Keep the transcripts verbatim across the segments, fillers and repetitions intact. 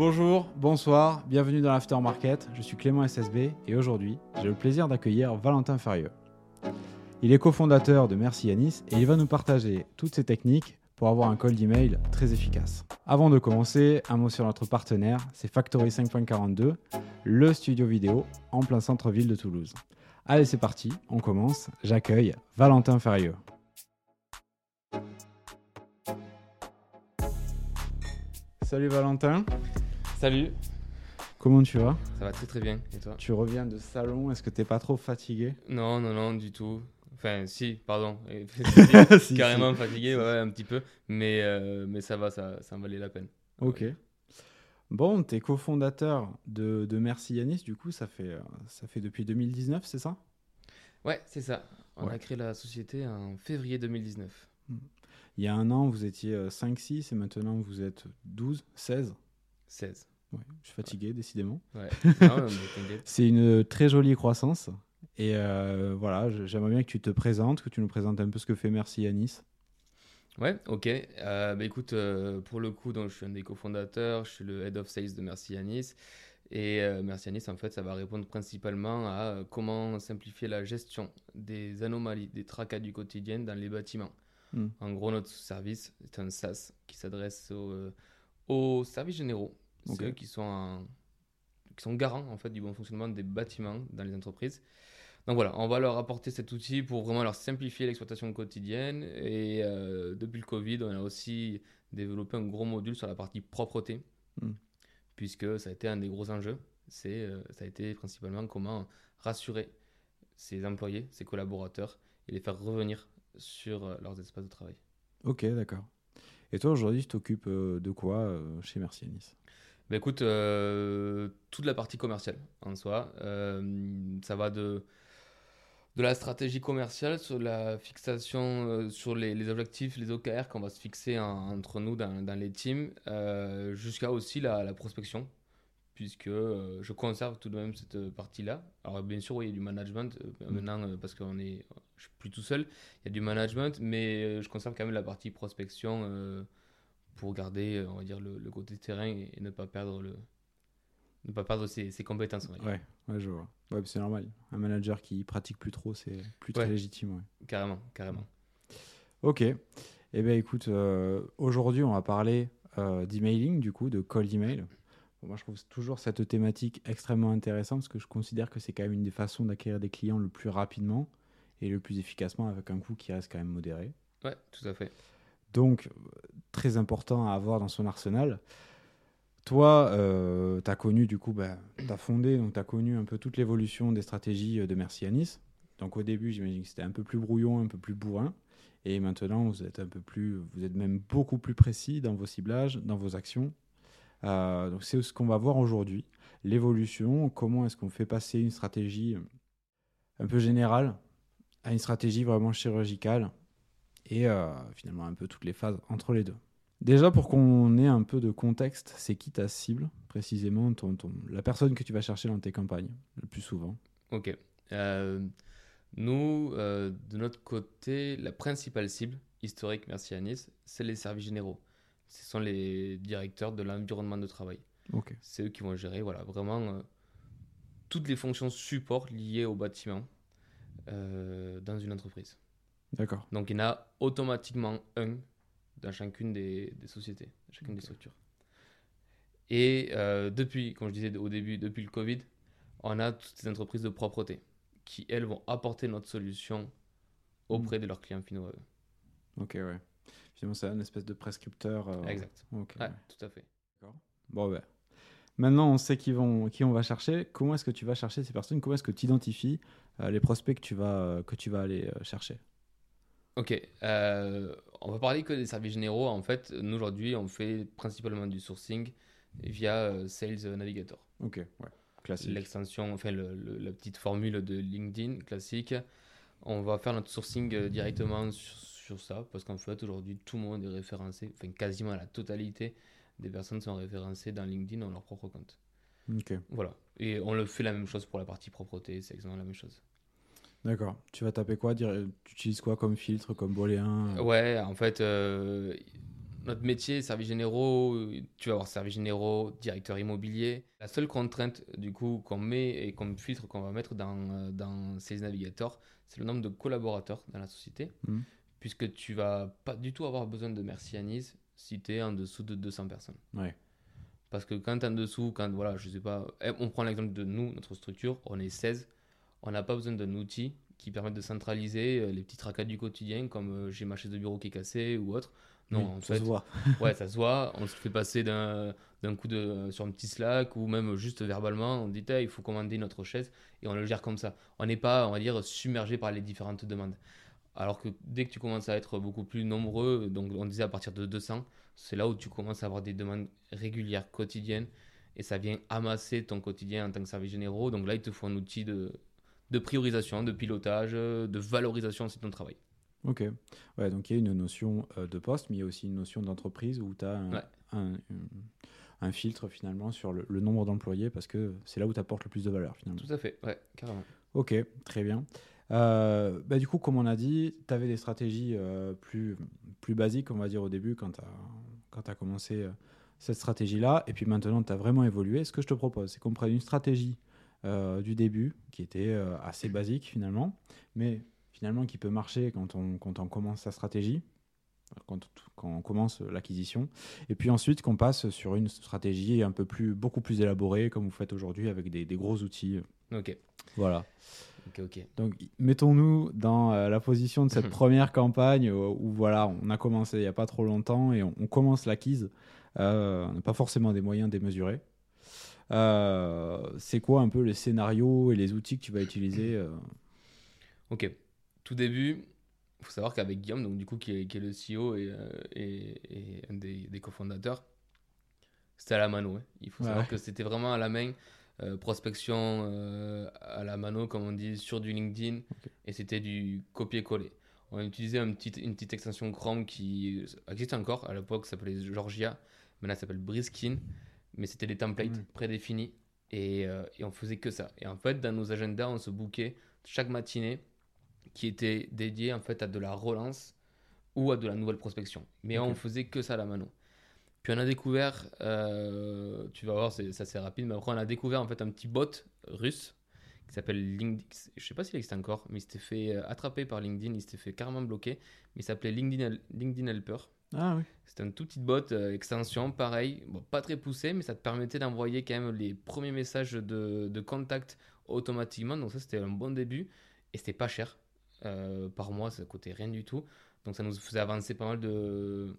Bonjour, bonsoir, bienvenue dans l'Aftermarket. Je suis Clément S S B et aujourd'hui, j'ai le plaisir d'accueillir Valentin Ferrieu. Il est cofondateur de Merci Yanis et il va nous partager toutes ses techniques pour avoir un cold email très efficace. Avant de commencer, un mot sur notre partenaire, c'est Factory cinq point quarante-deux, le studio vidéo en plein centre-ville de Toulouse. Allez, c'est parti, on commence. J'accueille Valentin Ferrieu. Salut Valentin. Salut. Comment tu vas ? Ça va très très bien. Et toi ? Tu reviens de salon, est-ce que t'es pas trop fatigué ? Non, non, non, du tout. Enfin, si, pardon. si, Carrément si. fatigué, ouais, un petit peu. Mais, euh, mais ça va, ça, ça en valait la peine. Ok. Ouais. Bon, t'es cofondateur de, de Merci Yanis, du coup, ça fait, ça fait depuis deux mille dix-neuf, c'est ça ? Ouais, c'est ça. On ouais. a créé la société en février deux mille dix-neuf. Il y a un an, vous étiez cinq six et maintenant, vous êtes douze, seize seize Ouais, je suis fatigué, ouais. décidément. Ouais. Non, c'est une très jolie croissance. Et euh, voilà, j'aimerais bien que tu te présentes, que tu nous présentes un peu ce que fait Merci Yanis. Ouais, ok. Euh, bah écoute, euh, pour le coup, donc, je suis un des cofondateurs, je suis le Head of Sales de Merci Yanis. Et euh, Merci Yanis, en fait, ça va répondre principalement à euh, comment simplifier la gestion des anomalies, des tracas du quotidien dans les bâtiments. Mmh. En gros, notre service est un SaaS qui s'adresse au, euh, aux services généraux. C'est okay. eux qui sont, un, qui sont garants en fait, du bon fonctionnement des bâtiments dans les entreprises. Donc voilà, on va leur apporter cet outil pour vraiment leur simplifier l'exploitation quotidienne. Et euh, depuis le Covid, on a aussi développé un gros module sur la partie propreté, mmh. puisque ça a été un des gros enjeux. C'est, euh, ça a été principalement comment rassurer ses employés, ses collaborateurs et les faire revenir sur leurs espaces de travail. Ok, d'accord. Et toi, aujourd'hui, tu t'occupes de quoi chez Merci Yanis ? Bah écoute, euh, toute la partie commerciale en soi, euh, ça va de, de la stratégie commerciale sur la fixation, euh, sur les, les objectifs, les O K R qu'on va se fixer en, entre nous dans, dans les teams, euh, jusqu'à aussi la, la prospection, puisque euh, je conserve tout de même cette partie-là. Alors bien sûr, oui, il y a du management, euh, maintenant euh, parce que je ne suis plus tout seul, il y a du management, mais je conserve quand même la partie prospection, euh, pour garder, on va dire, le, le côté terrain et, et ne pas perdre le ne pas perdre ses, ses compétences. Ouais, ouais, je vois. Ouais, c'est normal. Un manager qui pratique plus trop, c'est plus ouais. très légitime. Ouais. Carrément, carrément. Ok. Eh bien, écoute, euh, aujourd'hui, on va parler euh, d'emailing, du coup, de cold email. Bon, moi, je trouve toujours cette thématique extrêmement intéressante parce que je considère que c'est quand même une des façons d'acquérir des clients le plus rapidement et le plus efficacement avec un coût qui reste quand même modéré. Ouais, tout à fait. Donc, très important à avoir dans son arsenal. Toi, euh, tu as connu, du coup, bah, tu as fondé, donc tu as connu un peu toute l'évolution des stratégies de Merci Yanis. Donc, au début, j'imagine que c'était un peu plus brouillon, un peu plus bourrin. Et maintenant, vous êtes un peu plus, vous êtes même beaucoup plus précis dans vos ciblages, dans vos actions. Euh, donc, c'est ce qu'on va voir aujourd'hui. L'évolution, comment est-ce qu'on fait passer une stratégie un peu générale à une stratégie vraiment chirurgicale. Et euh, finalement, un peu toutes les phases entre les deux. Déjà, pour qu'on ait un peu de contexte, c'est qui ta cible, précisément, ton, ton, la personne que tu vas chercher dans tes campagnes, le plus souvent ? Ok. Euh, nous, euh, de notre côté, la principale cible historique, Merci Yanis, c'est les services généraux. Ce sont les directeurs de l'environnement de travail. Okay. C'est eux qui vont gérer voilà, vraiment euh, toutes les fonctions support liées au bâtiment euh, dans une entreprise. D'accord. Donc, il y en a automatiquement un dans chacune des, des sociétés, dans chacune okay. des structures. Et euh, depuis, comme je disais au début, depuis le Covid, on a toutes ces entreprises de propreté qui, elles, vont apporter notre solution auprès mmh. de leurs clients finaux. Ok, ouais. Finalement, c'est une espèce de prescripteur. Euh... Exact. Okay, ouais, ouais. Tout à fait. D'accord. Bon, ben. Bah. Maintenant, on sait qui, vont, qui on va chercher. Comment est-ce que tu vas chercher ces personnes ? Comment est-ce que tu identifies euh, les prospects que tu vas, euh, que tu vas aller euh, chercher ? Ok, euh, on va parler que des services généraux. En fait, nous aujourd'hui, on fait principalement du sourcing via euh, Sales Navigator. Ok, ouais, classique. L'extension, enfin le, le, la petite formule de LinkedIn classique. On va faire notre sourcing euh, directement sur, sur ça parce qu'en fait, aujourd'hui, tout le monde est référencé, enfin quasiment la totalité des personnes sont référencées dans LinkedIn dans leur propre compte. Ok. Voilà, et on le fait la même chose pour la partie propreté, c'est exactement la même chose. D'accord. Tu vas taper quoi dire, tu utilises quoi comme filtre, comme booléen ? Ouais, en fait, euh, notre métier, services généraux, tu vas avoir services généraux, directeur immobilier. La seule contrainte du coup qu'on met et qu'on filtre, qu'on va mettre dans, dans Sales Navigator, c'est le nombre de collaborateurs dans la société, mmh. puisque tu vas pas du tout avoir besoin de Merci Yanis si tu es en dessous de deux cents personnes. Ouais. Parce que quand tu es en dessous, quand voilà, je sais pas, on prend l'exemple de nous, notre structure, on est seize, on n'a pas besoin d'un outil qui permette de centraliser les petits tracas du quotidien, comme euh, j'ai ma chaise de bureau qui est cassée ou autre. Non, oui, en ça fait, se voit. ouais, ça se voit. On se fait passer d'un, d'un coup de, euh, sur un petit Slack ou même juste verbalement, on dit il faut commander notre chaise et on le gère comme ça. On n'est pas, on va dire, submergé par les différentes demandes. Alors que dès que tu commences à être beaucoup plus nombreux, donc on disait à partir de deux cents, c'est là où tu commences à avoir des demandes régulières, quotidiennes, et ça vient amasser ton quotidien en tant que service généraux. Donc là, il te faut un outil de, de priorisation, de pilotage, de valorisation de ton travail. Ok. Ouais, donc il y a une notion euh, de poste, mais il y a aussi une notion d'entreprise où tu as un, ouais. un, un, un filtre finalement sur le, le nombre d'employés, parce que c'est là où tu apportes le plus de valeur finalement. Tout à fait, ouais, carrément. Ok, très bien. Euh, bah du coup, comme on a dit, tu avais des stratégies euh, plus, plus basiques, on va dire, au début, quand tu as quand tu as commencé euh, cette stratégie-là. Et puis maintenant, tu as vraiment évolué. Ce que je te propose, c'est qu'on prenne une stratégie euh, du début, qui était euh, assez basique finalement, mais finalement qui peut marcher quand on, quand on commence sa stratégie, quand, quand on commence l'acquisition. Et puis ensuite, qu'on passe sur une stratégie un peu plus, beaucoup plus élaborée, comme vous faites aujourd'hui, avec des, des gros outils. Ok. Voilà. Okay, okay. Donc, mettons-nous dans euh, la position de cette première campagne où, où voilà, on a commencé il n'y a pas trop longtemps et on, on commence l'acquise. Euh, on n'a pas forcément des moyens démesurés. Euh, c'est quoi un peu les scénarios et les outils que tu vas utiliser euh... Ok. Tout début, il faut savoir qu'avec Guillaume, donc, du coup, qui, est, qui est le C E O et, euh, et, et un des, des cofondateurs, c'était à la mano. Hein. Il faut ouais, savoir ouais. que c'était vraiment à la main. Euh, prospection euh, à la mano, comme on dit, sur du LinkedIn, okay. et c'était du copier-coller. On utilisait un petit, une petite extension Chrome qui existe encore, à l'époque ça s'appelait Georgia, maintenant ça s'appelle Briskine, mais c'était des templates mmh. prédéfinis et, euh, et on faisait que ça. Et en fait, dans nos agendas, on se bookait chaque matinée qui était dédiée en fait à de la relance ou à de la nouvelle prospection, mais okay. on faisait que ça à la mano. Puis on a découvert, euh, tu vas voir, c'est, ça c'est rapide, mais après on a découvert en fait un petit bot russe qui s'appelle LinkedIn, je ne sais pas s'il existe encore, mais il s'était fait attraper par LinkedIn, il s'était fait carrément bloquer, mais il s'appelait LinkedIn, LinkedIn Helper. Ah oui. C'était un tout petit bot euh, extension, pareil, bon, pas très poussé, mais ça te permettait d'envoyer quand même les premiers messages de, de contact automatiquement, donc ça c'était un bon début, et c'était pas cher, euh, par mois ça coûtait rien du tout, donc ça nous faisait avancer pas mal de...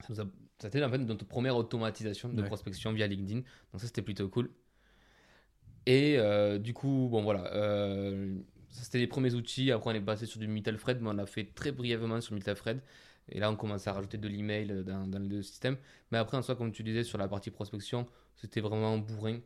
Ça, nous a... ça a été en fait notre première automatisation de ouais. prospection via LinkedIn. Donc ça, c'était plutôt cool. Et euh, du coup, bon voilà, euh, ça c'était les premiers outils. Après, on est passé sur du Meet Alfred, mais on l'a fait très brièvement sur Meet Alfred. Et là, on commence à rajouter de l'email dans, dans le système. Mais après, en soi, comme tu disais, sur la partie prospection, c'était vraiment bourrin.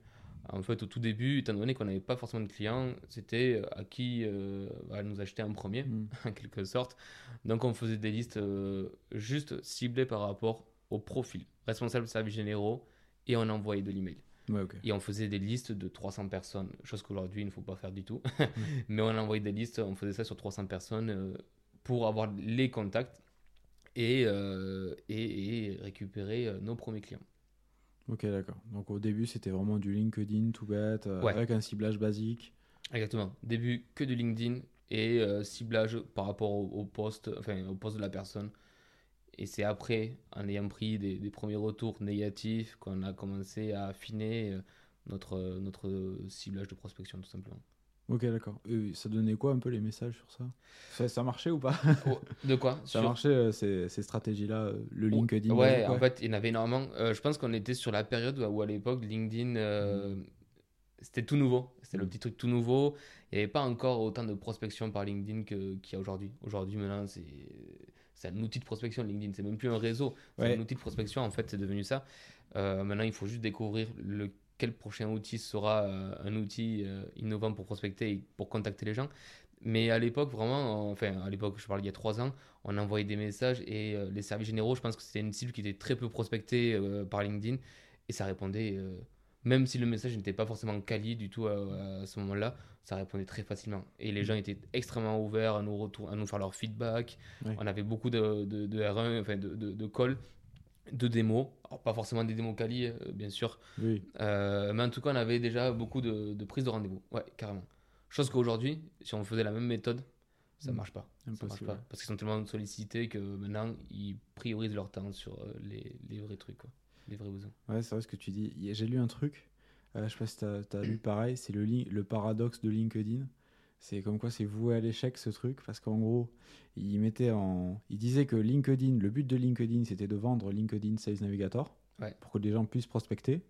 En fait, au tout début, étant donné qu'on n'avait pas forcément de clients, c'était à qui euh, à nous acheter en premier, mmh. en quelque sorte. Donc, on faisait des listes euh, juste ciblées par rapport au profil, responsable de services généraux, et on envoyait de l'email. Ouais, okay. Et on faisait des listes de trois cents personnes, chose qu'aujourd'hui, il ne faut pas faire du tout. mmh. Mais on envoyait des listes, on faisait ça sur trois cents personnes euh, pour avoir les contacts et, euh, et, et récupérer euh, nos premiers clients. Ok, d'accord. Donc au début, c'était vraiment du LinkedIn tout bête, euh, ouais. avec un ciblage basique. Exactement. Début, que du LinkedIn et euh, ciblage par rapport au, au poste, enfin au poste de la personne. Et c'est après, en ayant pris des, des premiers retours négatifs, qu'on a commencé à affiner euh, notre, euh, notre ciblage de prospection, tout simplement. Ok, d'accord. Euh, ça donnait quoi un peu les messages sur ça ? Ça, ça marchait ou pas ? oh, De quoi ? Ça sur... marchait, euh, ces, ces stratégies-là, euh, le LinkedIn oh, ouais, ouais, en fait, il y en avait énormément. Euh, je pense qu'on était sur la période où, où à l'époque, LinkedIn, euh, mm. c'était tout nouveau. C'était mm. le petit truc tout nouveau. Il n'y avait pas encore autant de prospection par LinkedIn que, qu'il y a aujourd'hui. Aujourd'hui, maintenant, c'est, c'est un outil de prospection, LinkedIn. C'est même plus un réseau. C'est ouais. un outil de prospection, en fait, c'est devenu ça. Euh, maintenant, il faut juste découvrir le quel prochain outil sera euh, un outil euh, innovant pour prospecter et pour contacter les gens. Mais à l'époque, vraiment, on, enfin à l'époque, je parle il y a trois ans, on envoyait des messages et euh, les services généraux, je pense que c'était une cible qui était très peu prospectée euh, par LinkedIn et ça répondait, euh, même si le message n'était pas forcément quali du tout à, à ce moment-là, ça répondait très facilement. Et les gens étaient extrêmement ouverts à nous, retour, à nous faire leur feedback. Oui. On avait beaucoup de, de, de R un, enfin de, de, de calls de démos. Alors, pas forcément des démos quali, euh, bien sûr. Oui. Euh, mais en tout cas, on avait déjà beaucoup de, de prises de rendez-vous. Ouais, carrément. Chose qu'aujourd'hui, si on faisait la même méthode, ça ne marche pas. Ça marche pas. Parce qu'ils sont tellement sollicités que maintenant, ils priorisent leur temps sur les, les vrais trucs, quoi. Les vrais besoins. Ouais, c'est vrai ce que tu dis. J'ai lu un truc, euh, je ne sais pas si tu as lu pareil, c'est le, li- le paradoxe de LinkedIn. C'est comme quoi c'est voué à l'échec ce truc, parce qu'en gros, il mettait en... il disait que LinkedIn, le but de LinkedIn, c'était de vendre LinkedIn Sales Navigator, ouais, pour que les gens puissent prospecter.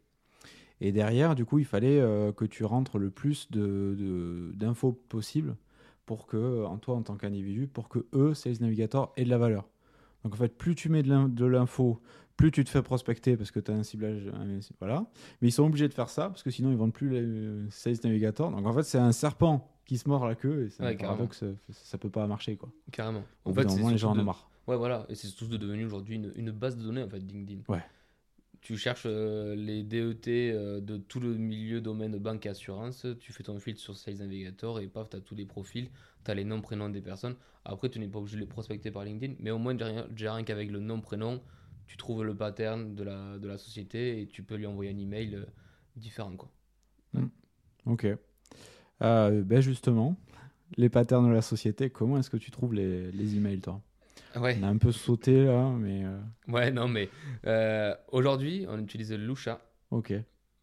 Et derrière, du coup, il fallait euh, que tu rentres le plus de, de, d'infos possible pour que, en toi, en tant qu'individu, pour que eux, Sales Navigator, aient de la valeur. Donc en fait, plus tu mets de, l'in- de l'info, plus tu te fais prospecter parce que tu as un ciblage. Un, voilà. Mais ils sont obligés de faire ça parce que sinon, ils ne vendent plus les Sales Navigator. Donc en fait, c'est un serpent qui se mord la queue et c'est ouais, un paradoxe, ça, ça peut pas marcher, quoi. Carrément. En fait, c'est les gens en ont marre. Ouais, voilà. Et c'est surtout devenu aujourd'hui une, une base de données, en fait, LinkedIn. Ouais. Tu cherches euh, les D E T euh, de tout le milieu domaine banque et assurance, tu fais ton filtre sur Sales Navigator et paf, tu as tous les profils, tu as les noms, prénoms des personnes. Après, tu n'es pas obligé de les prospecter par LinkedIn, mais au moins, déjà rien qu'avec le nom, prénom, tu trouves le pattern de la, de la société et tu peux lui envoyer un email euh, différent, quoi. Mmh. Ok. Euh, ben justement, les patterns de la société, comment est-ce que tu trouves les, les emails, toi ? Ouais. On a un peu sauté là, mais... Euh... Ouais, non, mais euh, aujourd'hui, on utilise le Lusha. Ok.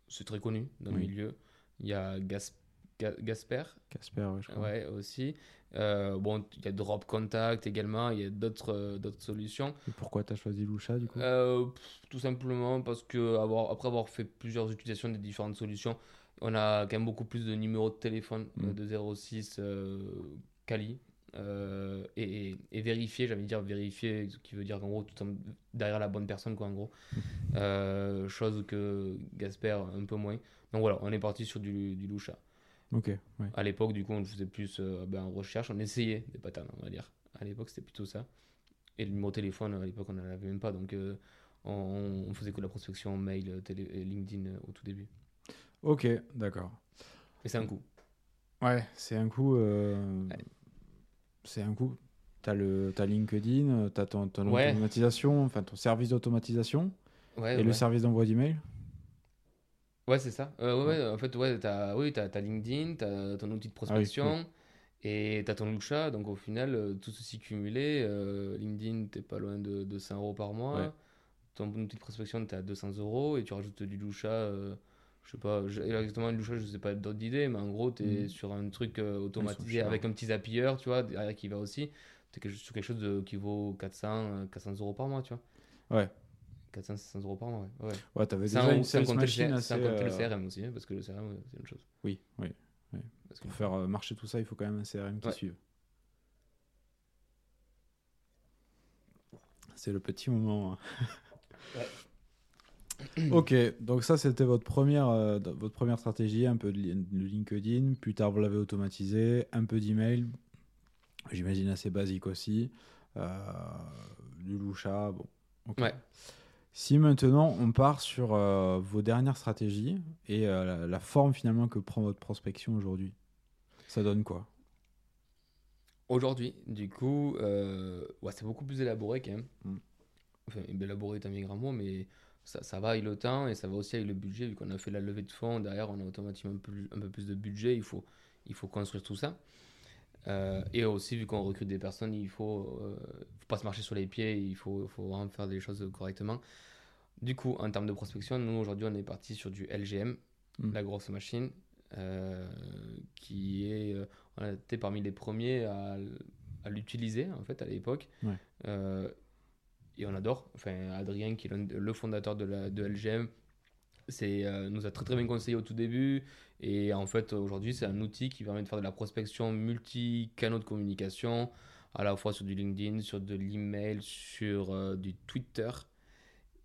C'est très connu dans oui. le milieu. Il y a Gas- Ga- Kaspr. Kaspr, ouais, je crois. Ouais, aussi. Euh, bon, il y a Drop Contact également, il y a d'autres, euh, d'autres solutions. Et pourquoi tu as choisi Lusha, du coup ? euh, pff, Tout simplement parce que avoir, après avoir fait plusieurs utilisations des différentes solutions, on a quand même beaucoup plus de numéros de téléphone, mmh. de zéro six euh, quali. Euh, et, et, et vérifier, j'avais dire vérifier, ce qui veut dire qu'en gros, tout en, derrière la bonne personne, quoi, en gros. Euh, chose que Kaspr un peu moins. Donc voilà, on est parti sur du, du Lusha. Ok. Ouais. À l'époque, du coup, on faisait plus euh, ben, en recherche, on essayait des patterns, on va dire. À l'époque, c'était plutôt ça. Et le numéro de téléphone, à l'époque, on n'en avait même pas. Donc euh, on, on faisait que de la prospection, mail, télé, LinkedIn euh, au tout début. Ok, d'accord. Et c'est un coup. Ouais, c'est un coup. Euh... Ouais. C'est un coup. T'as le, t'as LinkedIn, t'as ton, ton ouais. automatisation, enfin ton service d'automatisation, ouais, et ouais. le service d'envoi d'email. Ouais, c'est ça. Euh, ouais, ouais. ouais, en fait, ouais, t'as, oui, t'as, t'as LinkedIn, t'as ton outil de prospection, ah, oui, oui. et t'as ton Lusha. Donc au final, euh, tout ceci cumulé, euh, LinkedIn, t'es pas loin de, de cent euros par mois. Ouais. Ton outil de prospection, t'es à deux cents euros, et tu rajoutes du Lusha. Euh, je sais pas, exactement, Lusha, je sais pas d'autres idées, mais en gros, tu es mmh. sur un truc euh, automatisé avec un petit Zapier, tu vois, derrière qui va aussi. Tu es sur quelque chose de, qui vaut quatre cents euros par mois, tu vois. Ouais. quatre cents, cinq cents euros par mois, ouais. Ouais, ouais, t'avais déjà un, une sales machine assez... Sans compter le C R M aussi, hein, parce que le C R M, c'est une chose. Oui, oui. oui. Parce que... Pour faire marcher tout ça, il faut quand même un C R M qui ouais. suive. C'est le petit moment. ouais. Ok, donc ça c'était votre première, euh, votre première stratégie, un peu de, li- de LinkedIn, plus tard vous l'avez automatisé, un peu d'email, j'imagine assez basique aussi, euh, du Lusha, bon. Okay. Ouais. Si maintenant on part sur euh, vos dernières stratégies et euh, la, la forme finalement que prend votre prospection aujourd'hui, ça donne quoi ? Aujourd'hui, du coup, euh, ouais, c'est beaucoup plus élaboré quand même. Mm. Enfin, élaboré est un bien grand mot, mais... Ça, ça va avec le temps et ça va aussi avec le budget, vu qu'on a fait la levée de fonds, derrière on a automatiquement un peu, un peu plus de budget, il faut, il faut construire tout ça. Euh, et aussi, vu qu'on recrute des personnes, il ne faut, euh, faut pas se marcher sur les pieds, il faut, faut vraiment faire des choses correctement. Du coup, en termes de prospection, nous aujourd'hui on est parti sur du L G M, mmh. La Growth Machine, euh, qui est, euh, on a été parmi les premiers à, à l'utiliser en fait à l'époque. Ouais. Euh, Et on adore. Enfin, Adrien, qui est le fondateur de, la, de L G M, c'est, euh, nous a très, très bien conseillé au tout début. Et en fait, aujourd'hui, c'est un outil qui permet de faire de la prospection multi-canaux de communication, à la fois sur du LinkedIn, sur de l'email, sur euh, du Twitter.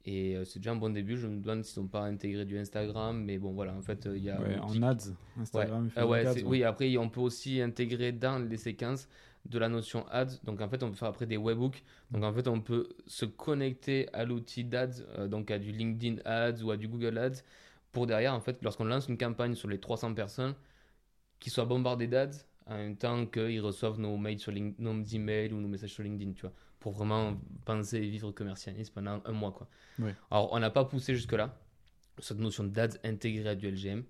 Et euh, c'est déjà un bon début. Je me demande s'ils n'ont pas intégré du Instagram. Mais bon, voilà, en fait, il euh, y a... Ouais, en ads. Instagram, ouais. Euh, ouais, ads, ouais. Oui, après, on peut aussi intégrer dans les séquences de la notion ads, donc en fait on peut faire après des webhooks, donc en fait on peut se connecter à l'outil d'ads, euh, donc à du LinkedIn ads ou à du Google ads, pour derrière en fait lorsqu'on lance une campagne sur les trois cents personnes, qu'ils soient bombardés d'ads en même temps qu'ils reçoivent nos mails sur LinkedIn, nos emails ou nos messages sur LinkedIn, tu vois. pour vraiment penser et vivre commercialisme pendant un mois, quoi. Oui. Alors, on n'a pas poussé jusque-là, cette notion d'A D S intégrée à du L G M,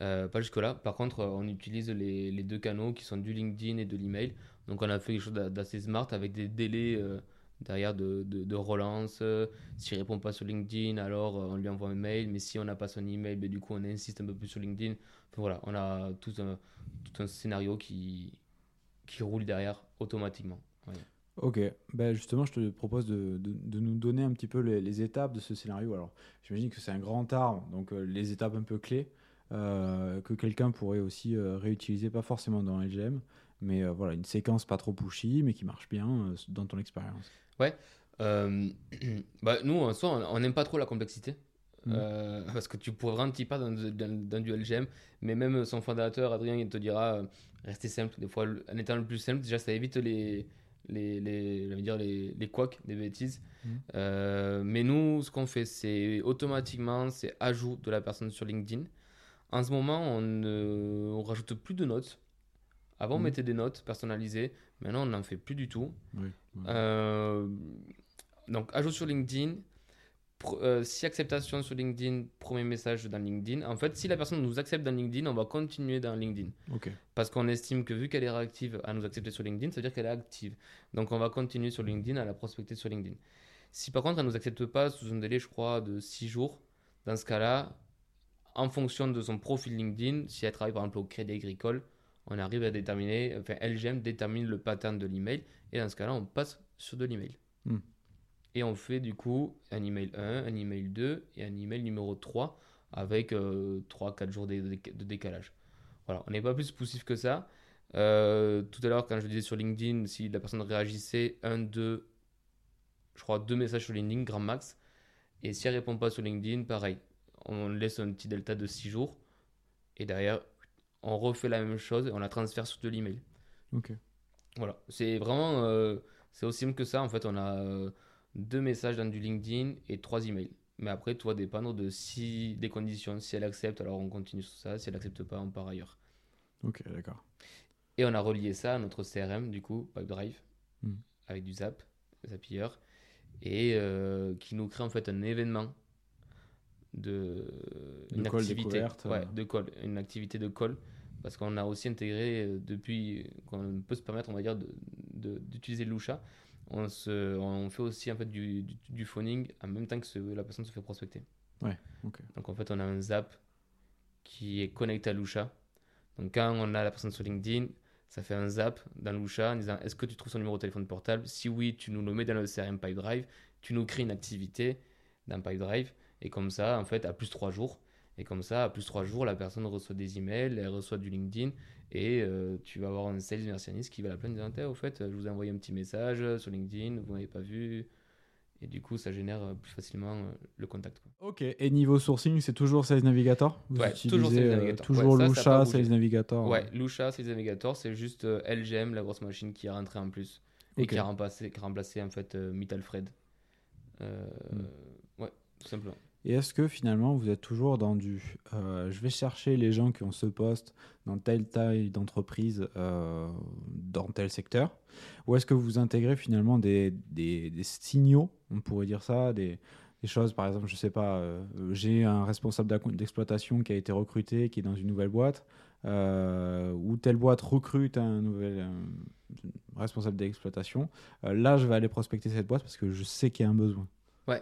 euh, pas jusque-là. Par contre, on utilise les, les deux canaux qui sont du LinkedIn et de l'email. Donc, on a fait quelque chose d'assez smart avec des délais euh, derrière de, de, de relance. S'il ne répond pas sur LinkedIn, alors euh, on lui envoie un mail. Mais si on n'a pas son email, ben, du coup, on insiste un peu plus sur LinkedIn. Enfin, voilà, on a tout un, tout un scénario qui, qui roule derrière automatiquement. Ouais. Ok, ben justement, je te propose de, de, de nous donner un petit peu les, les étapes de ce scénario. Alors, j'imagine que c'est un grand arbre, donc euh, les étapes un peu clés euh, que quelqu'un pourrait aussi euh, réutiliser, pas forcément dans L G M, mais euh, voilà, une séquence pas trop pushy, mais qui marche bien euh, dans ton expérience. Ouais, euh, bah, nous, en soi, on n'aime pas trop la complexité. Euh, parce que tu pourrais vraiment t'y perdre dans, dans, dans du L G M, mais même son fondateur Adrien il te dira euh, restez simple. Des fois en étant le plus simple déjà ça évite les les les je veux dire les les couacs, des bêtises. Mmh. euh, mais nous ce qu'on fait c'est automatiquement c'est ajout de la personne sur LinkedIn. En ce moment on ne on rajoute plus de notes. Avant on mmh. mettait des notes personnalisées, maintenant on n'en fait plus du tout. Oui, oui. Euh, donc ajout sur LinkedIn. Pro, euh, si acceptation sur LinkedIn, premier message dans LinkedIn. En fait, si la personne nous accepte dans LinkedIn, on va continuer dans LinkedIn. Okay. Parce qu'on estime que vu qu'elle est réactive à nous accepter sur LinkedIn, ça veut dire qu'elle est active. Donc, on va continuer sur LinkedIn, à la prospecter sur LinkedIn. Si par contre, elle ne nous accepte pas sous un délai, je crois, de six jours, dans ce cas-là, en fonction de son profil LinkedIn, si elle travaille par exemple au Crédit Agricole, on arrive à déterminer, enfin, L G M détermine le pattern de l'email. Et dans ce cas-là, on passe sur de l'email. Hmm. Et on fait du coup un email un, un email deux et un email numéro trois avec euh, trois à quatre jours de, de, de décalage. Voilà, on n'est pas plus poussif que ça. Euh, tout à l'heure, quand je disais sur LinkedIn, si la personne réagissait, un, deux, je crois deux messages sur LinkedIn, grand max. Et si elle ne répond pas sur LinkedIn, pareil, on laisse un petit delta de six jours. Et derrière, on refait la même chose et on la transfère sur de l'email. Ok. Voilà, c'est vraiment, euh, c'est aussi simple que ça. En fait, on a... Euh, deux messages dans du LinkedIn et trois emails. Mais après, tout va dépendre de si, des conditions. Si elle accepte, alors on continue sur ça. Si elle n'accepte pas, on part ailleurs. Ok, d'accord. Et on a relié ça à notre C R M, du coup, Pipedrive, mmh. avec du Zap, Zapier, et euh, qui nous crée en fait un événement de, de une call activité, ouais, de call, une activité de call, parce qu'on a aussi intégré depuis qu'on peut se permettre, on va dire, de, de, d'utiliser Lusha. On, se, on fait aussi en fait, du, du, du phoning en même temps que ce, la personne se fait prospecter. Ouais, okay. Donc en fait, on a un Zap qui est connecté à Lusha. Donc quand on a la personne sur LinkedIn, ça fait un Zap dans Lusha en disant « Est-ce que tu trouves son numéro de téléphone portable ?» Si oui, tu nous le mets dans le C R M Pipedrive, tu nous crées une activité dans Pipedrive et comme ça, en fait, à plus trois jours. Et comme ça, à plus trois jours, la personne reçoit des emails, elle reçoit du LinkedIn et euh, tu vas avoir un sales Merci Yanis qui va l'appeler en disant « Au fait, je vous ai envoyé un petit message sur LinkedIn, vous ne m'avez pas vu. » Et du coup, ça génère plus facilement le contact. Quoi. Ok, et niveau sourcing, c'est toujours Sales Navigator ? Vous ouais, utilisez, toujours Sales Navigator. Euh, toujours ouais, Lusha, Sales Navigator. Ouais, Lusha, Sales Navigator, c'est juste euh, L G M, la grosse machine qui est rentrée en plus et okay. qui a remplacé, qui a remplacé en fait euh, Meet Alfred. Euh, mm. Ouais, tout simplement. Et est-ce que finalement, vous êtes toujours dans du euh, « je vais chercher les gens qui ont ce poste dans telle taille d'entreprise, euh, dans tel secteur » ou est-ce que vous intégrez finalement des, des, des signaux, on pourrait dire ça, des, des choses, par exemple, je ne sais pas, euh, j'ai un responsable d'exploitation qui a été recruté, qui est dans une nouvelle boîte, euh, ou telle boîte recrute un nouvel euh, responsable d'exploitation. Euh, là, je vais aller prospecter cette boîte parce que je sais qu'il y a un besoin. Ouais.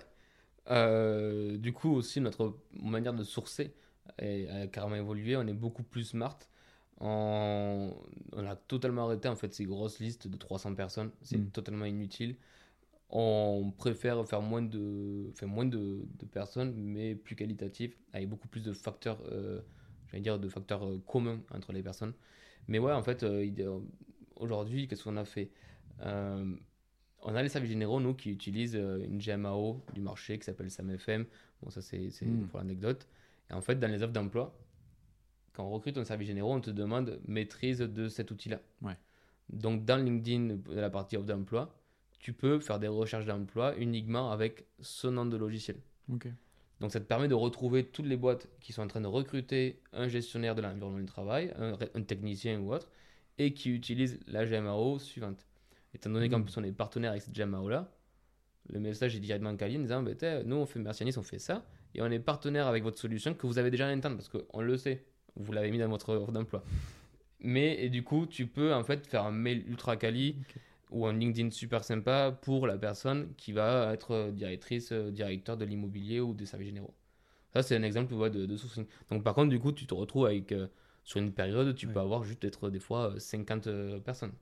Euh, du coup aussi notre manière de sourcer a carrément évolué, on est beaucoup plus smart, on, on a totalement arrêté en fait ces grosses listes de trois cents personnes, c'est mmh. totalement inutile, on préfère faire moins de, faire moins de, de personnes mais plus qualitatives avec beaucoup plus de facteurs, euh, j'allais dire de facteurs euh, communs entre les personnes, mais ouais en fait euh, aujourd'hui qu'est-ce qu'on a fait euh, on a les services généraux, nous, qui utilisent une G M A O du marché qui s'appelle SAMFM. Bon, ça, c'est, c'est mmh. pour l'anecdote. Et en fait, dans les offres d'emploi, quand on recrute un service généraux, on te demande maîtrise de cet outil-là. Ouais. Donc, dans LinkedIn, la partie offre d'emploi, tu peux faire des recherches d'emploi uniquement avec ce nom de logiciel. Okay. Donc, ça te permet de retrouver toutes les boîtes qui sont en train de recruter un gestionnaire de l'environnement du travail, un, un technicien ou autre, et qui utilisent la G M A O suivante. Étant donné qu'en plus on est partenaire avec cette Jamao-là, le message est directement calé en disant bah, nous on fait Merci Yanis, on fait ça, et on est partenaire avec votre solution que vous avez déjà en interne, parce qu'on le sait, vous l'avez mis dans votre offre d'emploi. Mais et du coup, tu peux en fait faire un mail ultra quali okay. ou un LinkedIn super sympa pour la personne qui va être directrice, directeur de l'immobilier ou des services généraux. Ça, c'est un exemple ouais, de, de sourcing. Donc par contre, du coup, tu te retrouves avec, euh, sur une période, tu ouais. peux avoir juste être des fois cinquante personnes.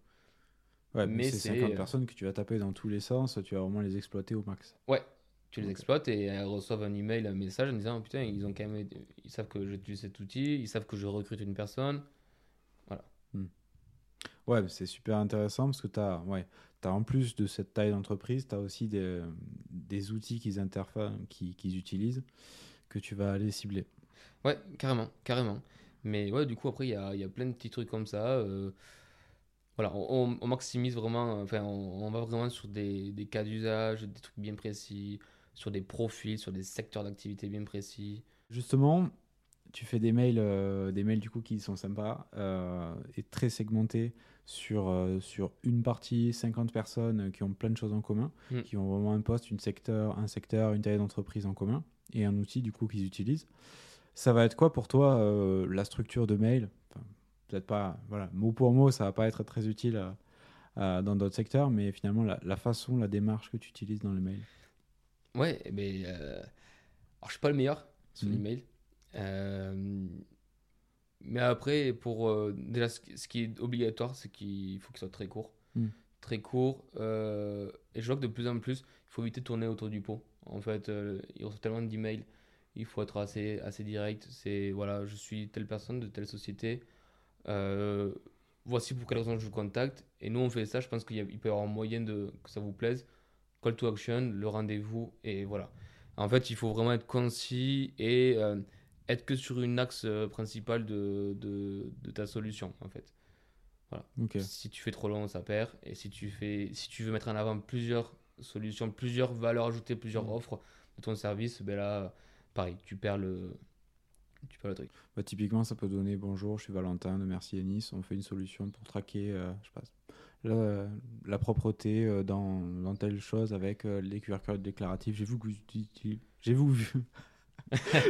Ouais, mais, mais c'est, c'est cinquante euh... personnes que tu vas taper dans tous les sens, tu vas vraiment les exploiter au max. Ouais, tu les okay. exploites et elles reçoivent un email, un message en disant oh, putain, ils ont quand même, ils savent que j'utilise cet outil, ils savent que je recrute une personne. Voilà. Hmm. Ouais, c'est super intéressant parce que tu as ouais, en plus de cette taille d'entreprise, tu as aussi des, des outils qu'ils interfa- qu'ils, qu'ils utilisent que tu vas aller cibler. Ouais, carrément, carrément. Mais ouais, du coup, après, il y a, y a plein de petits trucs comme ça. Euh... Voilà, on, on maximise vraiment, enfin, on, on va vraiment sur des, des cas d'usage, des trucs bien précis, sur des profils, sur des secteurs d'activité bien précis. Justement, tu fais des mails, euh, des mails du coup qui sont sympas euh, et très segmentés sur, euh, sur une partie, cinquante personnes qui ont plein de choses en commun, mmh. qui ont vraiment un poste, une secteur, un secteur, une taille d'entreprise en commun et un outil du coup qu'ils utilisent. Ça va être quoi pour toi euh, la structure de mail ? Enfin, peut-être pas, voilà, mot pour mot, ça va pas être très utile euh, euh, dans d'autres secteurs, mais finalement, la, la façon, la démarche que tu utilises dans le mail. Ouais, mais euh... alors je suis pas le meilleur sur mmh. l'email, euh... mais après, pour euh, déjà, ce, ce qui est obligatoire, c'est qu'il faut qu'il soit très court, mmh. très court, euh... et je vois que de plus en plus, il faut éviter de tourner autour du pot. En fait, euh, il reçoit tellement d'emails, il faut être assez, assez direct. C'est voilà, je suis telle personne de telle société. Euh, voici pour quelle raison je vous contacte et nous on fait ça. Je pense qu'il y a, il peut y avoir un moyen de, que ça vous plaise, call to action, le rendez-vous, et voilà. En fait, il faut vraiment être concis et euh, être que sur une axe principale de, de, de ta solution en fait. Voilà. Okay. Si tu fais trop long, ça perd, et si tu, fais, si tu veux mettre en avant plusieurs solutions, plusieurs valeurs ajoutées, plusieurs mmh. offres de ton service, ben là pareil, tu perds le Tu peux le truc. Bah, typiquement, ça peut donner bonjour, je suis Valentin de Merci Yanis. On fait une solution pour traquer euh, je sais pas, la, la propreté euh, dans, dans telle chose avec euh, les Q R codes déclaratifs. J'ai vu que vous, uti- j'ai vous vu.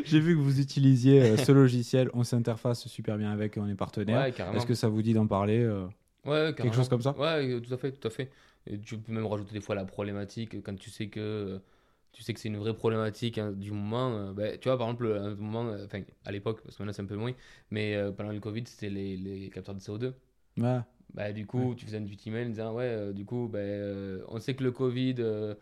j'ai vu que vous utilisiez euh, ce logiciel. On s'interface super bien avec, on est partenaire. Ouais, est-ce que ça vous dit d'en parler euh, ouais, quelque chose comme ça? Ouais, tout à fait, tout à fait. Et tu peux même rajouter des fois la problématique quand tu sais que. Euh, Tu sais que c'est une vraie problématique hein, du moment. Euh, bah, tu vois, par exemple, à, un moment, euh, à l'époque, parce que maintenant c'est un peu moins, mais euh, pendant le Covid, c'était les, les capteurs de C O deux. Ouais. Bah, du coup, ouais. tu faisais un petit email en disant ouais, euh, du coup, bah, euh, on sait que le Covid, euh,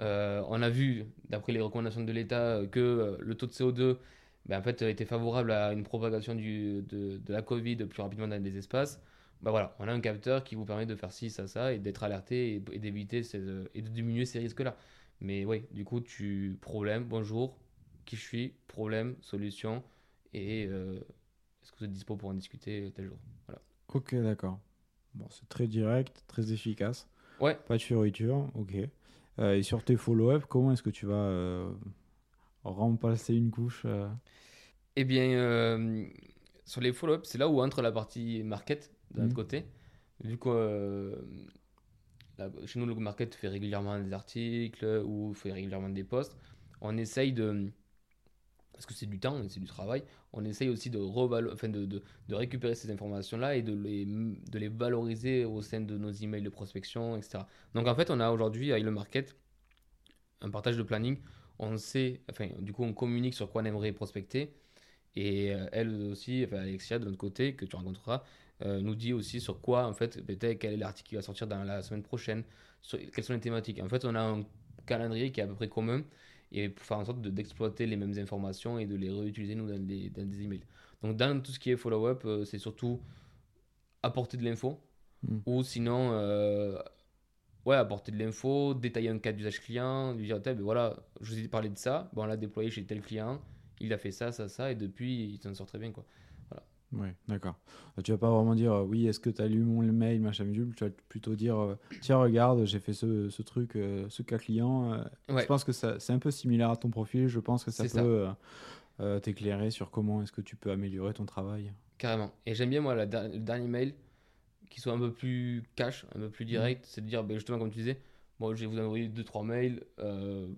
euh, on a vu, d'après les recommandations de l'État, que euh, le taux de C O deux bah, en fait, était favorable à une propagation du, de, de la Covid plus rapidement dans les espaces. Bah, voilà, on a un capteur qui vous permet de faire ci, ça, ça, et d'être alerté et, et d'éviter ces, et de diminuer ces risques-là. Mais oui, du coup, tu problème, bonjour, qui je suis, problème, solution, et euh, est-ce que vous êtes dispo pour en discuter tel jour? Voilà. Ok, d'accord. Bon, c'est très direct, très efficace. Ouais. Pas de fioriture, ok. Euh, et sur tes follow-up, comment est-ce que tu vas euh, remplacer une couche euh... Eh bien, euh, sur les follow-up, c'est là où entre la partie market, de notre mmh. côté. Du coup... Euh, Là, chez nous, le market fait régulièrement des articles ou fait régulièrement des posts. On essaye de, parce que c'est du temps, c'est du travail, on essaye aussi de, revalo... enfin de, de, de récupérer ces informations-là et de les, de les valoriser au sein de nos emails de prospection, et cetera. Donc en fait, on a aujourd'hui avec le market un partage de planning. On sait, enfin, du coup, on communique sur quoi on aimerait prospecter. Et elle aussi, enfin, Alexia de notre côté, que tu rencontreras, Euh, nous dit aussi sur quoi, en fait, quel est l'article qui va sortir dans la semaine prochaine, sur, quelles sont les thématiques. En fait, on a un calendrier qui est à peu près commun et pour faire en sorte de, d'exploiter les mêmes informations et de les réutiliser, nous, dans des, dans des emails. Donc, dans tout ce qui est follow-up, euh, c'est surtout apporter de l'info mmh. ou sinon, euh, ouais, apporter de l'info, détailler un cas d'usage client, lui dire, ben voilà, je vous ai parlé de ça, ben, on l'a déployé chez tel client, il a fait ça, ça, ça, et depuis, il s'en sort très bien, quoi. Oui, d'accord. Tu vas pas vraiment dire euh, oui, est-ce que tu as lu mon mail, machin, bidule. Tu vas plutôt dire euh, tiens, regarde, j'ai fait ce, ce truc, euh, ce cas client. Euh, ouais. Je pense que ça, c'est un peu similaire à ton profil. Je pense que ça c'est peut ça. Euh, euh, t'éclairer sur comment est-ce que tu peux améliorer ton travail. Carrément. Et j'aime bien, moi, la, le dernier mail qui soit un peu plus cash, un peu plus direct, mmh. c'est de dire ben justement comme tu disais, moi bon, je vais vous envoyer deux trois mails, euh,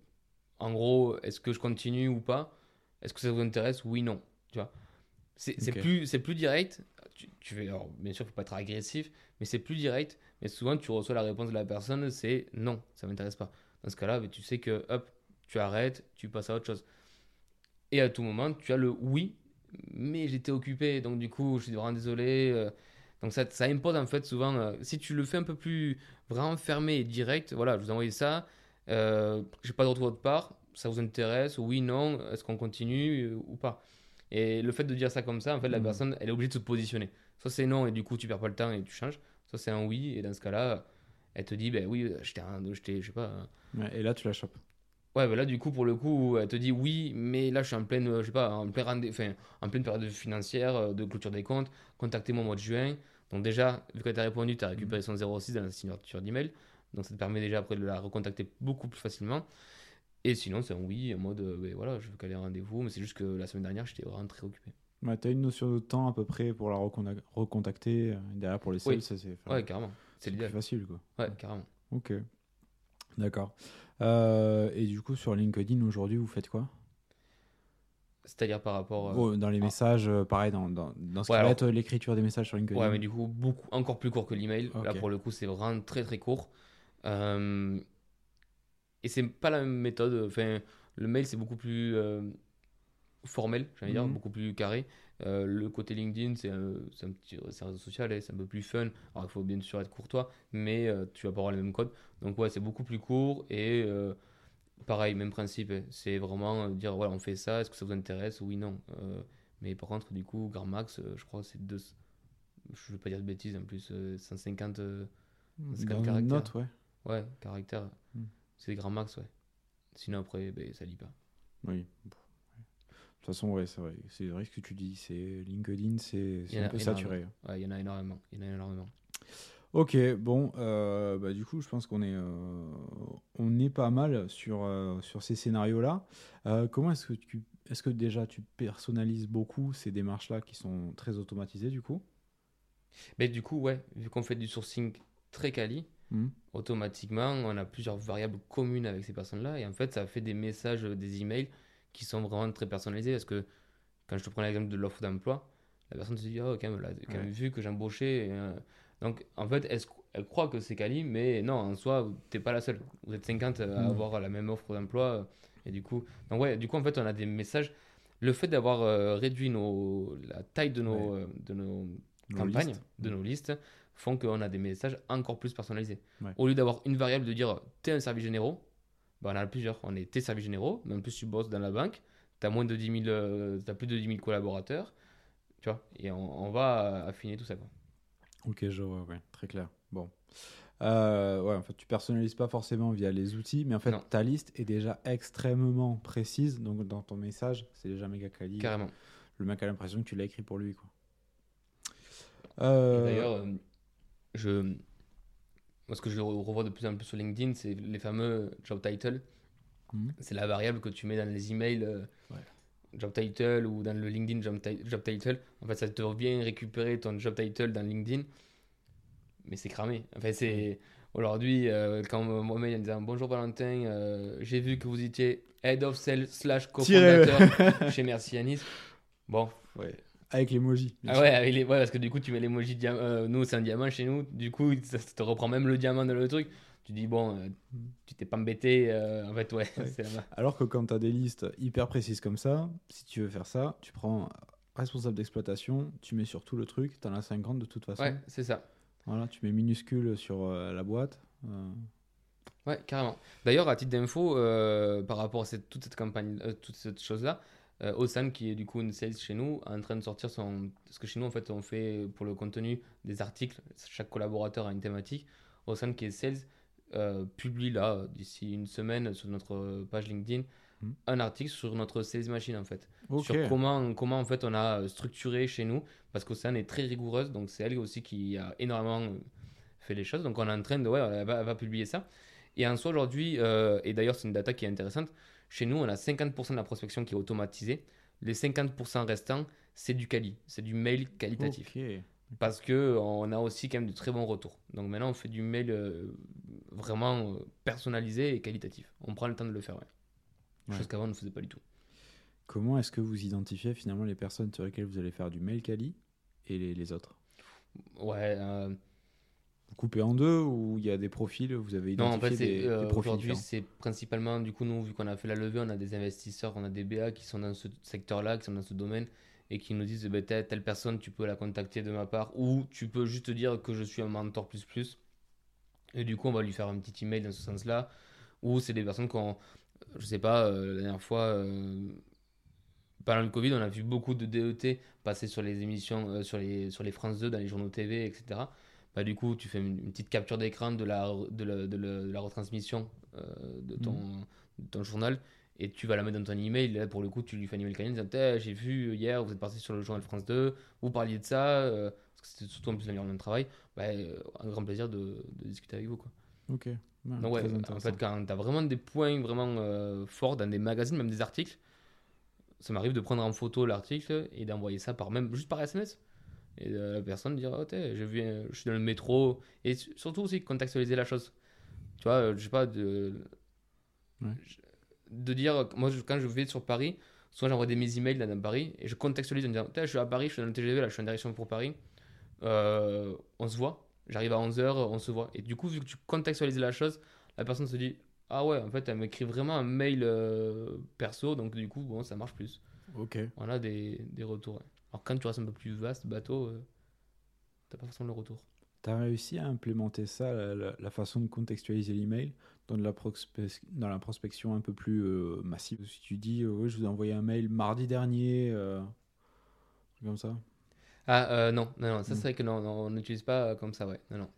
en gros est-ce que je continue ou pas, est-ce que ça vous intéresse, oui non, tu vois, c'est, okay. c'est, plus, c'est plus direct, tu, tu fais, alors, bien sûr il ne faut pas être agressif, mais c'est plus direct, mais souvent tu reçois la réponse de la personne, c'est non, ça ne m'intéresse pas, dans ce cas là ben, tu sais que hop, tu arrêtes, tu passes à autre chose, et à tout moment tu as le oui, mais j'étais occupé, donc du coup je suis vraiment désolé, euh, donc ça, ça impose en fait souvent, euh, si tu le fais un peu plus vraiment fermé et direct, voilà je vous ai envoyé ça, euh, j'ai pas de retour de votre part, ça vous intéresse, oui, non, est-ce qu'on continue euh, ou pas, et le fait de dire ça comme ça en fait la mmh. personne elle est obligée de se positionner, soit c'est non et du coup tu perds pas le temps et tu changes, soit c'est un oui et dans ce cas là elle te dit ben bah, oui j'étais un, j'étais je sais pas un... ouais, et là tu la chopes. Ouais, bah là, du coup, pour le coup, elle te dit oui, mais là, je suis en pleine, euh, je sais pas, en plein rendez- enfin, en pleine période financière, euh, de clôture des comptes. Contactez-moi au mois de juin. Donc, déjà, vu que tu as répondu, tu as récupéré son zéro six dans la signature d'email. Donc, ça te permet déjà après de la recontacter beaucoup plus facilement. Et sinon, c'est un oui, en mode, euh, voilà, je veux caler un rendez-vous, mais c'est juste que la semaine dernière, j'étais vraiment très occupé. Ouais, tu as une notion de temps à peu près pour la recont- recontacter. Derrière, pour les sales, oui. ça, c'est. Enfin, ouais, carrément. C'est, c'est plus facile, quoi. Ouais, carrément. Ok. D'accord. Euh, et du coup, sur LinkedIn, aujourd'hui, vous faites quoi ? C'est-à-dire par rapport… Euh... Oh, dans les messages, ah. pareil, dans, dans, dans ce ouais, qui alors... va être l'écriture des messages sur LinkedIn. Ouais, mais du coup, beaucoup, encore plus court que l'email. Okay. Là, pour le coup, c'est vraiment très, très court. Euh... Et c'est pas la même méthode. Enfin, le mail, c'est beaucoup plus euh, formel, j'allais dire, mmh. beaucoup plus carré. Euh, le côté LinkedIn, c'est un, c'est un petit c'est un réseau social et c'est un peu plus fun. Alors, il faut bien sûr être courtois, mais euh, tu vas pas avoir le même code. Donc, ouais, c'est beaucoup plus court et euh, pareil, même principe. C'est vraiment dire, voilà, on fait ça, est-ce que ça vous intéresse ? Oui, non. Euh, mais par contre, du coup, grand max, euh, je crois que c'est deux. Je veux pas dire de bêtises, en plus, euh, cent cinquante, euh, cent cinquante caractères. Note, ouais. Ouais, caractères. Mm. C'est grand max, ouais. Sinon, après, ben, ça lit pas. Oui. De toute façon, ouais, c'est vrai. C'est vrai ce que tu dis. C'est LinkedIn, c'est, c'est un peu saturé. Ouais, il y en a énormément. Il y en a énormément. Ok, bon, euh, bah, du coup, je pense qu'on est, euh, on est pas mal sur euh, sur ces scénarios-là. Euh, comment est-ce que tu, est-ce que déjà tu personnalises beaucoup ces démarches-là qui sont très automatisées du coup ? Mais du coup, ouais, vu qu'on fait du sourcing très quali, mmh. automatiquement, on a plusieurs variables communes avec ces personnes-là, et en fait, ça fait des messages, des emails qui sont vraiment très personnalisés, parce que quand je te prends l'exemple de l'offre d'emploi, la personne se dit ah oh, quand même, là, quand ouais. même vu que j'embauchais, euh, donc en fait elle, elle croit que c'est quali, mais non, en soi t'es pas la seule, vous êtes cinquante à mmh. avoir la même offre d'emploi, et du coup donc ouais du coup en fait on a des messages. Le fait d'avoir euh, réduit nos la taille de nos ouais. euh, de nos, nos campagnes listes. de mmh. nos listes font qu'on a des messages encore plus personnalisés, ouais. au lieu d'avoir une variable de dire t'es un service généraux. Bah, on en a plusieurs. On est tes services généraux, mais en plus tu bosses dans la banque, tu as moins de dix mille, euh, t'as plus de dix mille collaborateurs, tu vois, et on, on va affiner tout ça, quoi. Ok, je vois, ouais, très clair. Bon, euh, ouais, en fait, tu personnalises pas forcément via les outils, mais en fait, non. ta liste est déjà extrêmement précise, donc dans ton message, c'est déjà méga quali. Carrément. Le mec a l'impression que tu l'as écrit pour lui, quoi. Euh... D'ailleurs, euh, je. Moi, ce que je revois de plus en plus sur LinkedIn, c'est les fameux job title. Mmh. C'est la variable que tu mets dans les emails, euh, ouais. job title, ou dans le LinkedIn job, ti- job title. En fait, ça te revient récupérer ton job title dans LinkedIn, mais c'est cramé. Enfin, c'est... Aujourd'hui, euh, quand mon mail me disait « Bonjour Valentin, euh, j'ai vu que vous étiez head of sales slash cofondateur chez Merci Yanis. » Bon, ouais. Avec l'emoji. Ah ouais, avec les... ouais, parce que du coup, tu mets l'emoji, dia... euh, nous, c'est un diamant chez nous, du coup, ça te reprend même le diamant dans le truc. Tu dis, bon, euh, tu t'es pas embêté, euh, en fait, ouais. ouais. C'est... Alors que quand tu as des listes hyper précises comme ça, si tu veux faire ça, tu prends responsable d'exploitation, tu mets sur tout le truc, t'en as cinquante de toute façon. Ouais, c'est ça. Voilà, tu mets minuscule sur euh, la boîte. Euh... Ouais, carrément. D'ailleurs, à titre d'info, euh, par rapport à cette, toute cette campagne, euh, toute cette chose-là, Euh, Ossan, qui est du coup une sales chez nous, est en train de sortir son... Parce que chez nous, en fait, on fait pour le contenu des articles. Chaque collaborateur a une thématique. Ossan, qui est sales, euh, publie là, d'ici une semaine, sur notre page LinkedIn, mmh. un article sur notre sales machine, en fait. Okay. Sur comment, comment, en fait, on a structuré chez nous. Parce qu'Ossan est très rigoureuse. Donc, c'est elle aussi qui a énormément fait les choses. Donc, on est en train de... Ouais, elle va, elle va publier ça. Et en soi, aujourd'hui... Euh, et d'ailleurs, c'est une data qui est intéressante. Chez nous, on a cinquante pour cent de la prospection qui est automatisée. Les cinquante pour cent restants, c'est du quali, c'est du mail qualitatif. Okay. parce qu'on a aussi quand même de très bons retours. Donc maintenant, on fait du mail euh, vraiment euh, personnalisé et qualitatif. On prend le temps de le faire, ouais. Ouais. Chose qu'avant, on ne faisait pas du tout. Comment est-ce que vous identifiez finalement les personnes sur lesquelles vous allez faire du mail quali et les, les autres? Ouais... Euh... Vous coupez en deux ou il y a des profils, vous avez identifié non, en fait, des, euh, des profils aujourd'hui, différents. C'est principalement, du coup, nous, vu qu'on a fait la levée, on a des investisseurs, on a des B A qui sont dans ce secteur-là, qui sont dans ce domaine et qui nous disent eh ben, telle personne, tu peux la contacter de ma part ou tu peux juste dire que je suis un mentor plus plus. Et du coup, on va lui faire un petit email dans ce sens-là. Ou c'est des personnes qu'on, je sais pas, euh, la dernière fois, euh, pendant le Covid, on a vu beaucoup de D E T passer sur les émissions, euh, sur, les, sur les France deux, dans les journaux T V, et cetera. Bah, du coup, tu fais une, une petite capture d'écran de la, de la, de la, de la retransmission euh, de, ton, mmh. de ton journal et tu vas la mettre dans ton email. Là, pour le coup, tu lui fais un email canine en disant hey, j'ai vu hier, vous êtes parti sur le journal France deux, vous parliez de ça, euh, parce que c'était surtout en plus l'environnement de travail. Bah, euh, un grand plaisir de, de discuter avec vous, quoi. Ok. Ah, donc, ouais, en fait, quand tu as vraiment des points vraiment euh, forts dans des magazines, même des articles, ça m'arrive de prendre en photo l'article et d'envoyer ça par même juste par S M S. Et la personne dire oh, t'es, je, viens, je suis dans le métro. Et surtout aussi contextualiser la chose. Tu vois, je sais pas, de, ouais. de dire, moi quand je vais sur Paris, soit j'envoie des mes emails là dans Paris et je contextualise en disant je suis à Paris, je suis dans le T G V, là je suis en direction pour Paris, euh, on se voit, j'arrive à onze heures, on se voit. Et du coup, vu que tu contextualises la chose, la personne se dit ah ouais, en fait elle m'écrit vraiment un mail euh, perso, donc du coup, bon, ça marche plus. Ok. On a des, des retours. Ouais. Alors quand tu restes un peu plus vaste, bateau, euh, t'as pas forcément le retour. T'as réussi à implémenter ça, la, la, la façon de contextualiser l'email dans, de la prospe- dans la prospection un peu plus euh, massive. Si tu dis, euh, oui, je vous ai envoyé un mail mardi dernier, euh, comme ça. Ah euh, non, non, non, ça c'est vrai que non, non on n'utilise pas comme ça, ouais. Non, non,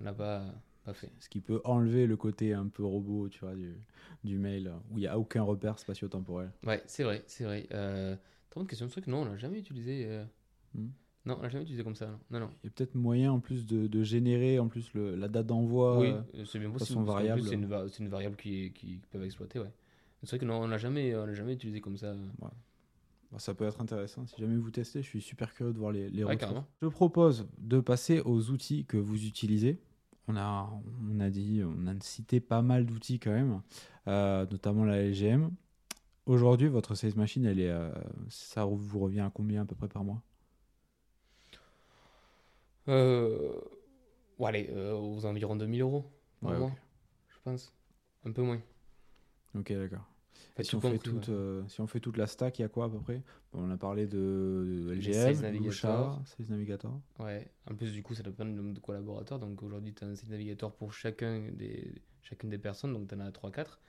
on l'a pas, pas fait. Ce qui peut enlever le côté un peu robot, tu vois, du, du mail où il y a aucun repère spatio-temporel. Ouais, c'est vrai, c'est vrai. Euh... T'as une question de truc, non, on l'a jamais utilisé. Euh... Mm. Non, on l'a jamais utilisé comme ça. Non, non, non. Il y a peut-être moyen en plus de, de générer en plus le, la date d'envoi. Oui, c'est bien possible. Façon variable. Plus, c'est une va- c'est une variable qui qui peuvent exploiter, ouais. C'est vrai que non, on l'a jamais, on l'a jamais utilisé comme ça. Ouais. Bon, ça peut être intéressant. Si jamais vous testez, je suis super curieux de voir les les ouais, retours. Je propose de passer aux outils que vous utilisez. On a on a dit, on a cité pas mal d'outils quand même, euh, notamment la L G M. Aujourd'hui, votre Sales Machine, elle est, euh, ça vous revient à combien à peu près par mois ? euh, bon, allez, euh, aux environs deux mille euros par ouais, mois, okay. Je pense. Un peu moins. Ok, d'accord. Enfin, si, on compris, fait toute, ouais. euh, si on fait toute la stack, il y a quoi à peu près ? On a parlé de, de L G M, Lusha, Sales Navigator. Ouais. En plus, du coup, ça dépend du nombre de collaborateurs. Donc aujourd'hui, tu as un Sales Navigator pour chacun des, chacune des personnes. Donc tu en as trois quatre.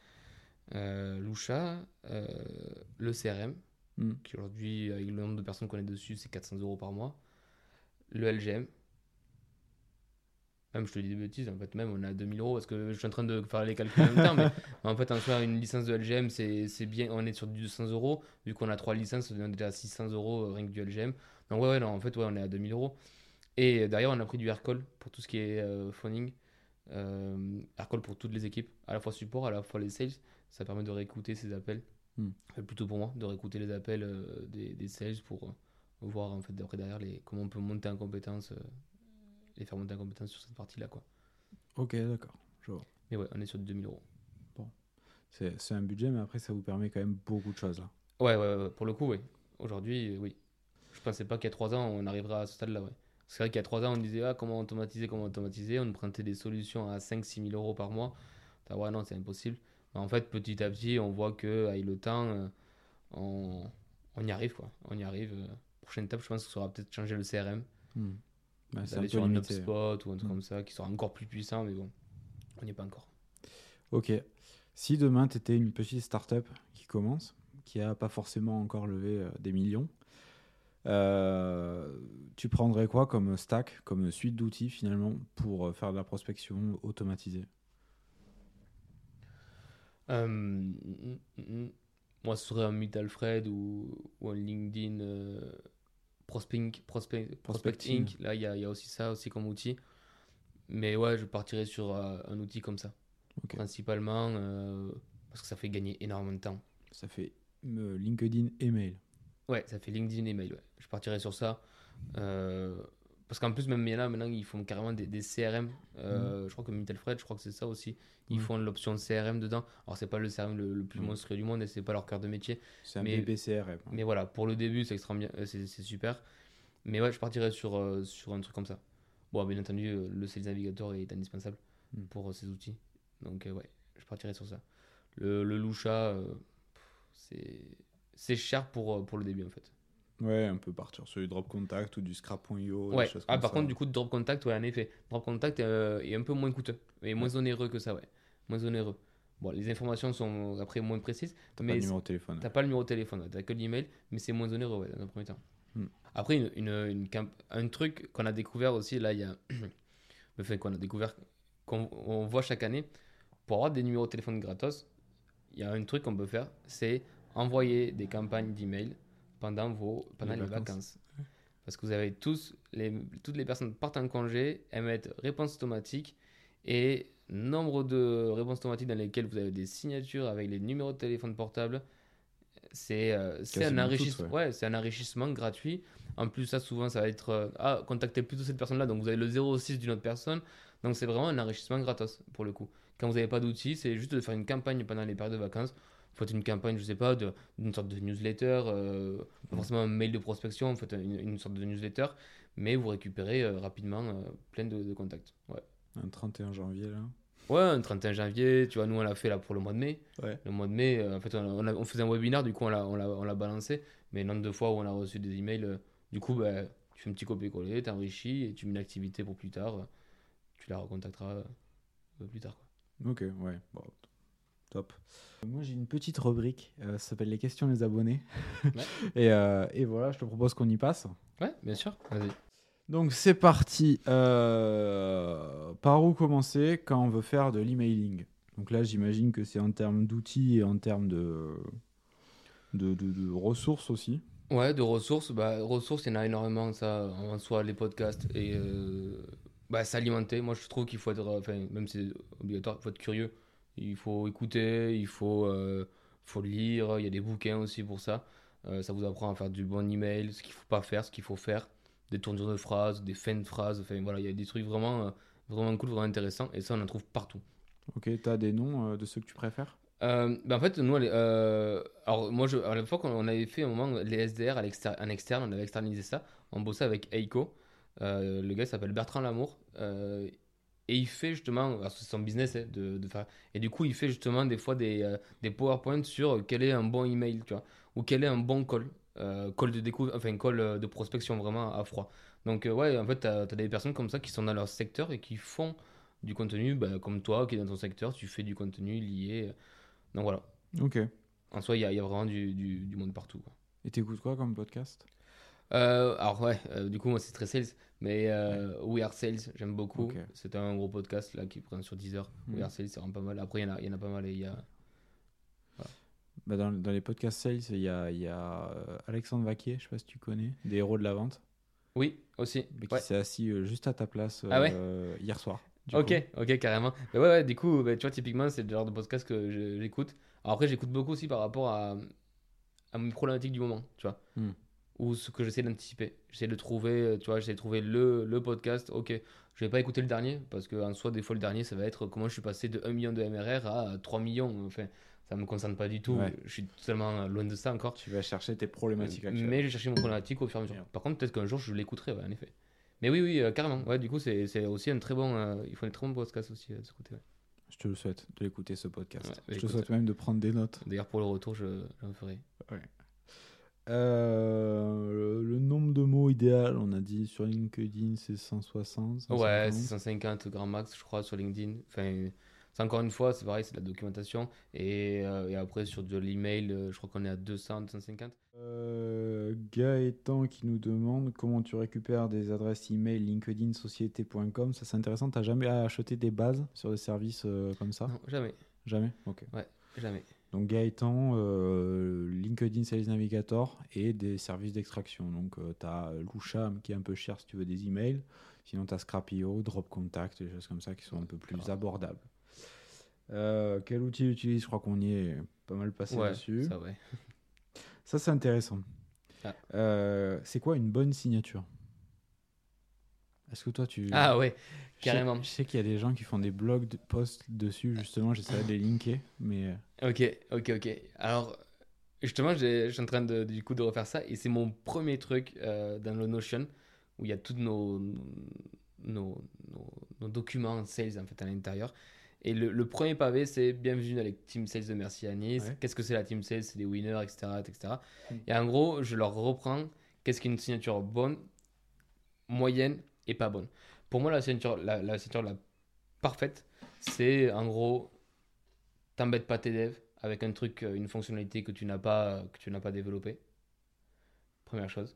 Euh, Lusha, euh, le C R M, mm. qui aujourd'hui, avec le nombre de personnes qu'on est dessus, c'est quatre cents euros par mois. Le L G M, même je te dis des bêtises, en fait, même on a deux mille euros parce que je suis en train de faire les calculs en même temps. Mais en fait, en soi, une licence de L G M, c'est, c'est bien, on est sur du deux cents euros. Vu qu'on a trois licences, on est déjà à six cents euros euh, rien que du L G M. Donc, ouais, ouais, non, en fait, ouais, on est à deux mille euros. Et derrière, on a pris du Aircall pour tout ce qui est euh, phoning. Euh, Aircall pour toutes les équipes, à la fois support, à la fois les sales. Ça permet de réécouter ces appels, hmm. enfin, plutôt pour moi, de réécouter les appels euh, des, des sales pour euh, voir en fait, d'après derrière les, comment on peut monter en compétence, euh, les faire monter en compétence sur cette partie-là, quoi. Ok, d'accord, je vois. Mais ouais, on est sur deux mille euros. Bon, c'est, c'est un budget, mais après, ça vous permet quand même beaucoup de choses, là. Ouais, ouais, ouais pour le coup, oui. Aujourd'hui, euh, oui. Je pensais pas qu'il y a trois ans, on arrivera à ce stade-là, ouais. C'est vrai qu'il y a trois ans, on disait, ah, comment automatiser, comment automatiser. On empruntait des solutions à cinq à six mille euros par mois. Ah, ouais, non, c'est impossible. En fait, petit à petit, on voit qu'avec le temps, on, on y arrive. Quoi. On y arrive. Prochaine étape, je pense que ça sera peut-être changer le C R M. Mmh. Ben, c'est aller un sur un HubSpot ou un truc mmh. comme ça, qui sera encore plus puissant, mais bon, on n'y est pas encore. Ok. Si demain, tu étais une petite start-up qui commence, qui n'a pas forcément encore levé euh, des millions, euh, tu prendrais quoi comme stack, comme suite d'outils finalement, pour euh, faire de la prospection automatisée ? Euh, moi ce serait un Meet Alfred ou, ou un LinkedIn euh, Prospect, Prospect, Prospect Inc là il y, y a aussi ça aussi comme outil mais ouais je partirais sur euh, un outil comme ça okay. Principalement euh, parce que ça fait gagner énormément de temps ça fait euh, LinkedIn et mail ouais ça fait LinkedIn et mail ouais. Je partirais sur ça euh, Parce qu'en plus, même il y en a maintenant, ils font carrément des, des C R M. Euh, mmh. Je crois que Meet Alfred, je crois que c'est ça aussi. Ils mmh. font l'option C R M dedans. Alors, c'est pas le C R M le, le plus mmh. monstrueux du monde et c'est pas leur cœur de métier. C'est un mais, bébé C R M. Hein. Mais voilà, pour le début, c'est, extrêmement bien, euh, c'est, c'est super. Mais ouais, je partirais sur, euh, sur un truc comme ça. Bon, bien entendu, euh, le Sales Navigator est indispensable mmh. pour euh, ces outils. Donc, euh, ouais, je partirais sur ça. Le, le Lusha, euh, pff, c'est, c'est cher pour, pour le début en fait. Ouais, on peut partir sur du Drop Contact ou du Scrap point i o. Ouais. Ah, par ça. Contre, du coup, Drop Contact, ouais, en effet. Drop Contact euh, est un peu moins coûteux et moins ouais. onéreux que ça, ouais. Moins onéreux. Bon, les informations sont après moins précises. T'as mais pas le numéro de téléphone. T'as ouais. pas le numéro de téléphone, ouais. T'as que l'email, mais c'est moins onéreux, ouais, dans un premier temps. Hmm. Après, une, une, une, une, un truc qu'on a découvert aussi, là, il y a. Enfin, qu'on a découvert, qu'on on voit chaque année, pour avoir des numéros de téléphone gratos, il y a un truc qu'on peut faire, c'est envoyer des campagnes d'email pendant, vos, pendant les, les vacances. vacances. Parce que vous avez tous, les, toutes les personnes partent en congé, elles mettent réponse automatique et nombre de réponses automatiques dans lesquelles vous avez des signatures avec les numéros de téléphone portable, c'est, euh, c'est, un, enrichissement, toutes, ouais. Ouais, c'est un enrichissement gratuit. En plus, ça, souvent, ça va être euh, ah, contactez plutôt cette personne-là, donc vous avez le zéro six d'une autre personne. Donc, c'est vraiment un enrichissement gratos pour le coup. Quand vous n'avez pas d'outils, c'est juste de faire une campagne pendant les périodes de vacances. Faites une campagne, je sais pas, de, d'une sorte de newsletter, euh, pas forcément un mail de prospection, faites une, une sorte de newsletter, mais vous récupérez euh, rapidement euh, plein de, de contacts. Ouais. Un trente et un janvier, là. Ouais, un trente et un janvier, tu vois, nous on l'a fait là pour le mois de mai. Ouais. Le mois de mai, euh, en fait, on, on, a, on faisait un webinaire, du coup on l'a, on l'a, on l'a balancé, mais nombre de fois où on a reçu des emails, euh, du coup, bah, tu fais un petit copier-coller, t'enrichis et tu mets l'activité pour plus tard, euh, tu la recontacteras euh, plus tard. Quoi. Ok, ouais, bon. Top. Moi j'ai une petite rubrique, euh, ça s'appelle les questions des abonnés. Ouais. et, euh, et voilà, je te propose qu'on y passe. Ouais, bien sûr. Vas-y. Donc c'est parti. Euh, par où commencer quand on veut faire de l'emailing? Donc là, j'imagine que c'est en termes d'outils et en termes de, de, de, de ressources aussi. Ouais, de ressources. Bah, ressources, il y en a énormément, ça, en soi, les podcasts et euh, bah, s'alimenter. Moi je trouve qu'il faut être, enfin, même si c'est obligatoire, il faut être curieux. Il faut écouter, il faut, euh, faut lire, il y a des bouquins aussi pour ça. Euh, ça vous apprend à faire du bon email, ce qu'il ne faut pas faire, ce qu'il faut faire, des tournures de phrases, des fins de phrases. Enfin voilà, il y a des trucs vraiment, euh, vraiment cool, vraiment intéressants et ça on en trouve partout. Ok, tu as des noms euh, de ceux que tu préfères? euh, ben en fait, nous, les, euh, alors moi, je, à la fois qu'on avait fait un moment les S D R à l'externe, en externe, on avait externalisé ça, on bossait avec Eiko. Euh, le gars s'appelle Bertrand Lamour. Euh, Et il fait justement, c'est son business hein, de, de faire, et du coup il fait justement des fois des, euh, des PowerPoints sur quel est un bon email, tu vois, ou quel est un bon call, euh, call de découverte, enfin call de prospection vraiment à froid. Donc euh, ouais, en fait t'as, t'as des personnes comme ça qui sont dans leur secteur et qui font du contenu, bah, comme toi qui est dans ton secteur, tu fais du contenu lié, donc voilà. Ok. En soi, il y, y a vraiment du, du, du monde partout, quoi. Et t'écoutes quoi comme podcast? Euh, alors ouais, euh, du coup moi c'est très sales, mais euh, ouais. We Are Sales, j'aime beaucoup. Okay. C'est un gros podcast là qui prend sur Deezer. Mmh. We Are Sales, c'est vraiment pas mal. Après il y en a, il y en a pas mal et il y a. Voilà. Bah dans, dans les podcasts sales, il y a, il y a Alexandre Vaquier, je sais pas si tu connais, des héros de la vente. Oui, aussi. Mais qui ouais. s'est assis juste à ta place ah euh, ouais hier soir. Ok, coup. Ok, carrément. Mais ouais, ouais, du coup, bah, tu vois typiquement c'est le genre de podcast que j'écoute. Alors après j'écoute beaucoup aussi par rapport à à mes problématiques du moment, tu vois. Mmh. Ou ce que j'essaie d'anticiper, j'essaie de trouver, tu vois, j'essaie de trouver le, le podcast. Ok, je vais pas écouter le dernier parce qu'en soi, des fois, le dernier ça va être comment je suis passé de un million de M R R à trois millions. Enfin, ça me concerne pas du tout, ouais. Je suis totalement loin de ça encore. Tu vas chercher tes problématiques actuelles, mais je vais chercher mon problématique au fur et à mesure. Par contre, peut-être qu'un jour je l'écouterai, ouais, en effet. Mais oui, oui, euh, carrément, ouais, du coup, c'est, c'est aussi un très bon, euh, il faut un très bon podcast aussi euh, de ce côté. Ouais. Je te le souhaite de l'écouter ce podcast, ouais, je écoute, te souhaite même de prendre des notes. D'ailleurs, pour le retour, je, j'en ferai. Ouais. Euh, le, le nombre de mots idéal, on a dit sur LinkedIn c'est cent soixante, cent cinquante. Ouais, c'est cent cinquante grand max je crois sur LinkedIn. Enfin, c'est encore une fois, c'est pareil, c'est de la documentation et, euh, et après sur de l'email, je crois qu'on est à deux cents, deux cent cinquante. Euh, Gaëtan qui nous demande comment tu récupères des adresses email LinkedIn société point com. Ça c'est intéressant, t'as jamais acheté des bases sur des services euh, comme ça? Non, jamais. Jamais. Ok. Ouais, jamais. Donc Gaëtan, euh, LinkedIn Sales Navigator et des services d'extraction. Donc euh, tu as Lusha qui est un peu cher si tu veux des emails. Sinon tu as Scrapeo, Drop Contact, des choses comme ça qui sont un peu plus abordables. Euh, quel outil utilise? Je crois qu'on y est pas mal passé ouais, dessus. Ça, ouais. Ça c'est intéressant. Ah. Euh, c'est quoi une bonne signature? Est-ce que toi, tu... Ah ouais, carrément. Je sais, je sais qu'il y a des gens qui font des blogs de posts dessus, justement, j'essaierai de les linker, mais... Ok, ok, ok. Alors, justement, je suis en train de, du coup de refaire ça, et c'est mon premier truc euh, dans le Notion, où il y a tous nos, nos, nos, nos documents sales, en fait, à l'intérieur. Et le, le premier pavé, c'est bienvenue dans les team sales de Merci Yanis. Ouais. Qu'est-ce que c'est la team sales? C'est des winners, et cetera, et cetera. Mmh. Et en gros, je leur reprends qu'est-ce qu'une signature bonne, moyenne et pas bonne. Pour moi, la signature la, la, signature, la parfaite, c'est en gros, t'embêtes pas tes devs avec un truc, une fonctionnalité que tu n'as pas, que tu n'as pas développée. Première chose.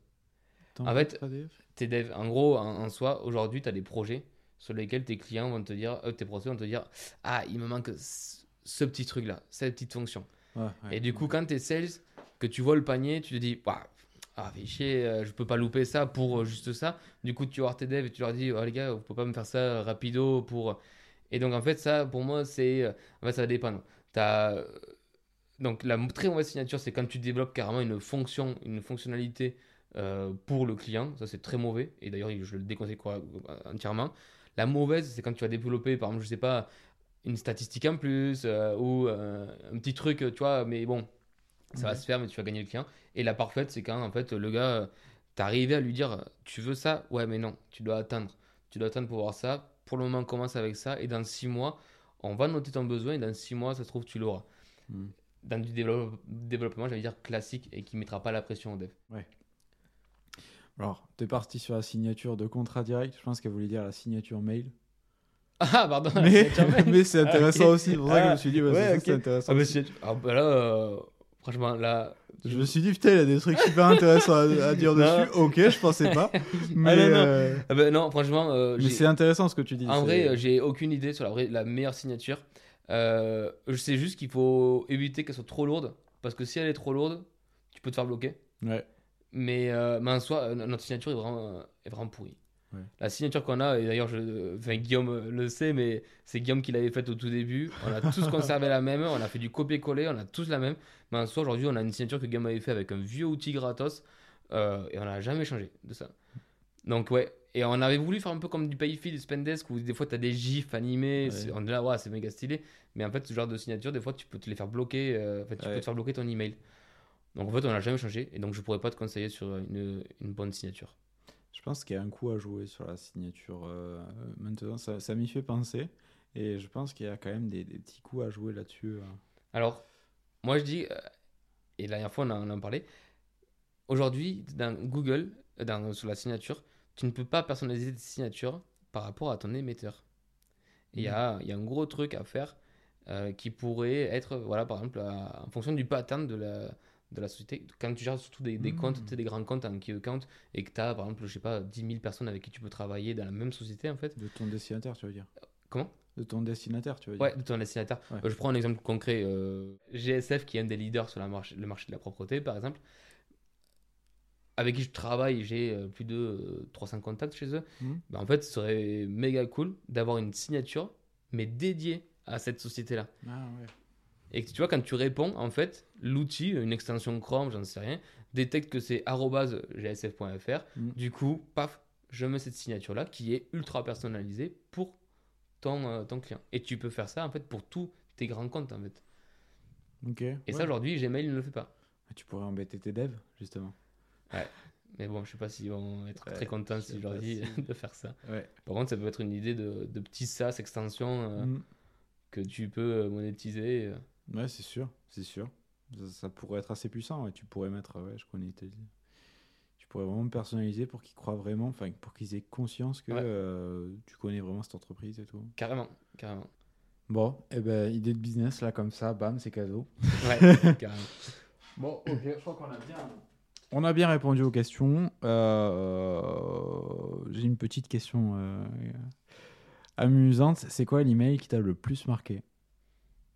T'en en fait, dev. tes devs, en gros, en, en soi, aujourd'hui, t'as des projets sur lesquels tes clients vont te dire, euh, tes prospects vont te dire, ah, il me manque ce petit truc-là, cette petite fonction. Ouais, ouais, et du coup, ouais. Quand t'es sales, que tu vois le panier, tu te dis, bah, ah, fais chier, euh, je peux pas louper ça pour euh, juste ça. Du coup, tu vas voir tes devs et tu leur dis, oh les gars, vous pouvez pas me faire ça rapido pour. Et donc, en fait, ça, pour moi, c'est, euh, en fait, ça dépend. T'as... Donc, la très mauvaise signature, c'est quand tu développes carrément une fonction, une fonctionnalité euh, pour le client. Ça, c'est très mauvais. Et d'ailleurs, je le déconseille entièrement. La mauvaise, c'est quand tu vas développer, par exemple, je sais pas, une statistique en plus euh, ou euh, un petit truc, tu vois, mais bon, ça mmh. va se faire, mais tu vas gagner le client. Et la parfaite, c'est quand, en fait, le gars, euh, t'arrives à lui dire, tu veux ça? Ouais, mais non, tu dois attendre. Tu dois attendre pour voir ça. Pour le moment, on commence avec ça. Et dans six mois, on va noter ton besoin. Et dans six mois, ça se trouve, tu l'auras. Mmh. Dans du développe- développement, j'allais dire classique et qui ne mettra pas la pression au dev. Ouais. Alors, t'es parti sur la signature de contrat direct. Je pense qu'elle voulait dire la signature mail. Ah, pardon. Mais, mais c'est intéressant ah, okay. aussi. C'est pour ça ah, que je me suis dit, bah, ouais, c'est, okay. ça, c'est intéressant. Ah, mais c'est... ah bah là, euh, franchement, là. Je me suis dit, putain, il y a des trucs super intéressants à, à dire dessus. Ok, je pensais pas. Mais ah, non, non. Euh... Ah, bah, non, franchement. Euh, mais c'est intéressant ce que tu dis. En c'est... vrai, euh, j'ai aucune idée sur la, vraie, la meilleure signature. Euh, je sais juste qu'il faut éviter qu'elle soit trop lourde. Parce que si elle est trop lourde, tu peux te faire bloquer. Ouais. Mais, euh, mais en soi, euh, notre signature est vraiment, euh, est vraiment pourrie. Ouais. La signature qu'on a, et d'ailleurs, je, euh, enfin, Guillaume le sait, mais c'est Guillaume qui l'avait faite au tout début. On a tous conservé la même, on a fait du copier-coller, on a tous la même. Mais en soi, aujourd'hui, on a une signature que Guillaume avait faite avec un vieux outil gratos euh, et on n'a jamais changé de ça. Donc, ouais. Et on avait voulu faire un peu comme du Payfit, du Spendesk, où des fois, tu as des gifs animés. Ouais. On est là, ouais, c'est méga stylé. Mais en fait, ce genre de signature, des fois, tu peux te les faire bloquer, euh, en fait, tu ouais. peux te faire bloquer ton email. Donc en fait, on n'a jamais changé et donc je ne pourrais pas te conseiller sur une, une bonne signature. Je pense qu'il y a un coup à jouer sur la signature euh, maintenant, ça, ça m'y fait penser et je pense qu'il y a quand même des, des petits coups à jouer là-dessus. Alors, moi je dis, et la dernière fois on en, on en parlait, aujourd'hui dans Google, dans, sur la signature, tu ne peux pas personnaliser tes signatures par rapport à ton émetteur. Il mmh. y a, y a un gros truc à faire euh, qui pourrait être, voilà, par exemple, à, en fonction du pattern de la... de la société, quand tu gères surtout des, des mmh. comptes, tu sais, des grands comptes en key account et que tu as par exemple, je sais pas, dix mille personnes avec qui tu peux travailler dans la même société en fait. De ton destinataire, tu veux dire Comment De ton destinataire, tu veux dire Ouais, de ton destinataire. Ouais. Euh, je prends un exemple concret euh, G S F qui est un des leaders sur la marche, le marché de la propreté par exemple, avec qui je travaille, j'ai euh, plus de euh, trois cents contacts chez eux. Mmh. Ben, en fait, ce serait méga cool d'avoir une signature mais dédiée à cette société-là. Ah ouais. Et tu vois, quand tu réponds, en fait, l'outil, une extension Chrome, j'en sais rien, détecte que c'est arobase g s f point f r. Mm. Du coup, paf, je mets cette signature-là qui est ultra personnalisée pour ton, euh, ton client. Et tu peux faire ça, en fait, pour tous tes grands comptes, en fait. Ok. Et ouais. ça, aujourd'hui, Gmail ne le fait pas. Tu pourrais embêter tes devs, justement. Ouais. Mais bon, je ne sais pas s'ils vont être ouais, très contents si je leur dis si... de faire ça. Ouais. Par contre, ça peut être une idée de, de petit SaaS extension euh, mm. que tu peux monétiser. Euh. Ouais, c'est sûr, c'est sûr. Ça, ça pourrait être assez puissant. Ouais. Tu pourrais mettre, ouais, je connais. T'es... Tu pourrais vraiment personnaliser pour qu'ils croient vraiment, enfin, pour qu'ils aient conscience que ouais. euh, tu connais vraiment cette entreprise et tout. Carrément, carrément. Bon, et eh ben, idée de business là comme ça, bam, c'est cadeau. Ouais, carrément. Bon, ok, je crois qu'on a bien. On a bien répondu aux questions. Euh... J'ai une petite question euh... amusante. C'est quoi l'email qui t'a le plus marqué?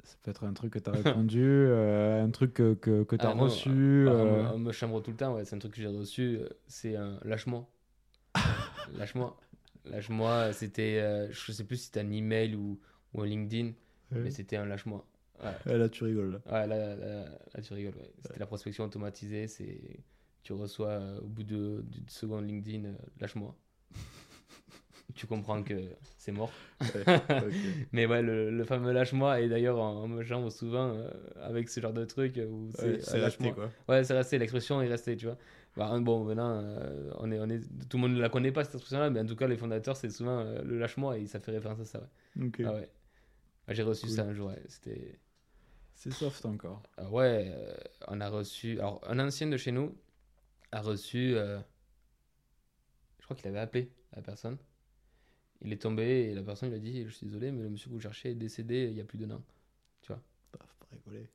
Ça peut être un truc que tu as répondu, euh, un truc que, que, que tu as ah reçu. Non, euh... on, on me chambre tout le temps, ouais. C'est un truc que j'ai reçu. C'est un lâche-moi. lâche-moi. Lâche-moi. C'était, euh, je sais plus si c'était un email ou, ou un LinkedIn, ouais. mais c'était un lâche-moi. Ouais. Là, tu rigoles. Là. Ouais, là, là, là, là, tu rigoles. Ouais. C'était ouais. la prospection automatisée. C'est... Tu reçois euh, au bout de, de, de seconde LinkedIn, euh, lâche-moi. tu comprends que c'est mort. Ouais, okay. Mais ouais, le, le fameux lâche-moi, et d'ailleurs, on, on me chambre souvent euh, avec ce genre de truc. Où c'est ouais, c'est euh, resté, quoi. Ouais, c'est resté, l'expression est restée, tu vois. Bah, bon, maintenant, euh, on est, on est, tout le monde ne la connaît pas, cette expression-là, mais en tout cas, les fondateurs, c'est souvent euh, le lâche-moi, et ça fait référence à ça, ouais. Okay. Ah ouais. J'ai reçu cool. ça un jour, ouais. C'était... C'est soft encore. Euh, ouais, euh, on a reçu... Alors, un ancien de chez nous a reçu... Euh... Je crois qu'il avait appelé la personne. Il est tombé et la personne lui a dit « Je suis désolé, mais le monsieur que vous cherchez est décédé il y a plus d'un an. » Tu vois. Paf, bah, pas rigoler.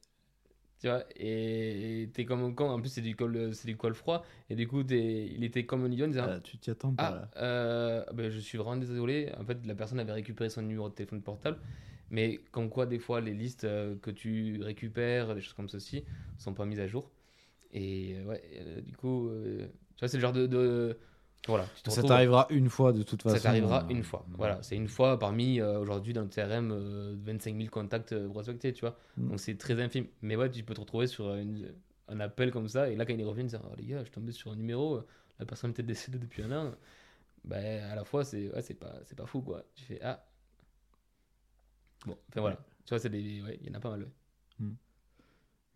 Tu vois, et, et t'es comme un con. En plus, c'est du col, c'est du col froid. Et du coup, t'es, il était comme un idiot. Il disait, ah, tu t'y attends pas, là. Ah, euh, ben, je suis vraiment désolé. En fait, la personne avait récupéré son numéro de téléphone portable. Mais comme quoi, des fois, les listes que tu récupères, des choses comme ceci, ne sont pas mises à jour. Et ouais, euh, du coup, euh, tu vois, c'est le genre de... de... Voilà, tu ça t'arrivera une fois de toute façon. Ça t'arrivera euh... une fois. Mmh. Voilà, c'est une fois parmi euh, aujourd'hui dans le C R M euh, vingt-cinq mille contacts euh, prospectés, tu vois. Mmh. Donc c'est très infime. Mais ouais, tu peux te retrouver sur une, un appel comme ça. Et là, quand il est revenu, il dit oh, les gars, je suis tombé sur un numéro, la personne est peut-être décédée depuis un an. Bah, à la fois, c'est, ouais, c'est, pas, c'est pas fou, quoi. Tu fais ah. Bon, enfin voilà. Tu vois, c'est des, ouais, y en a pas mal. Ouais. Mmh.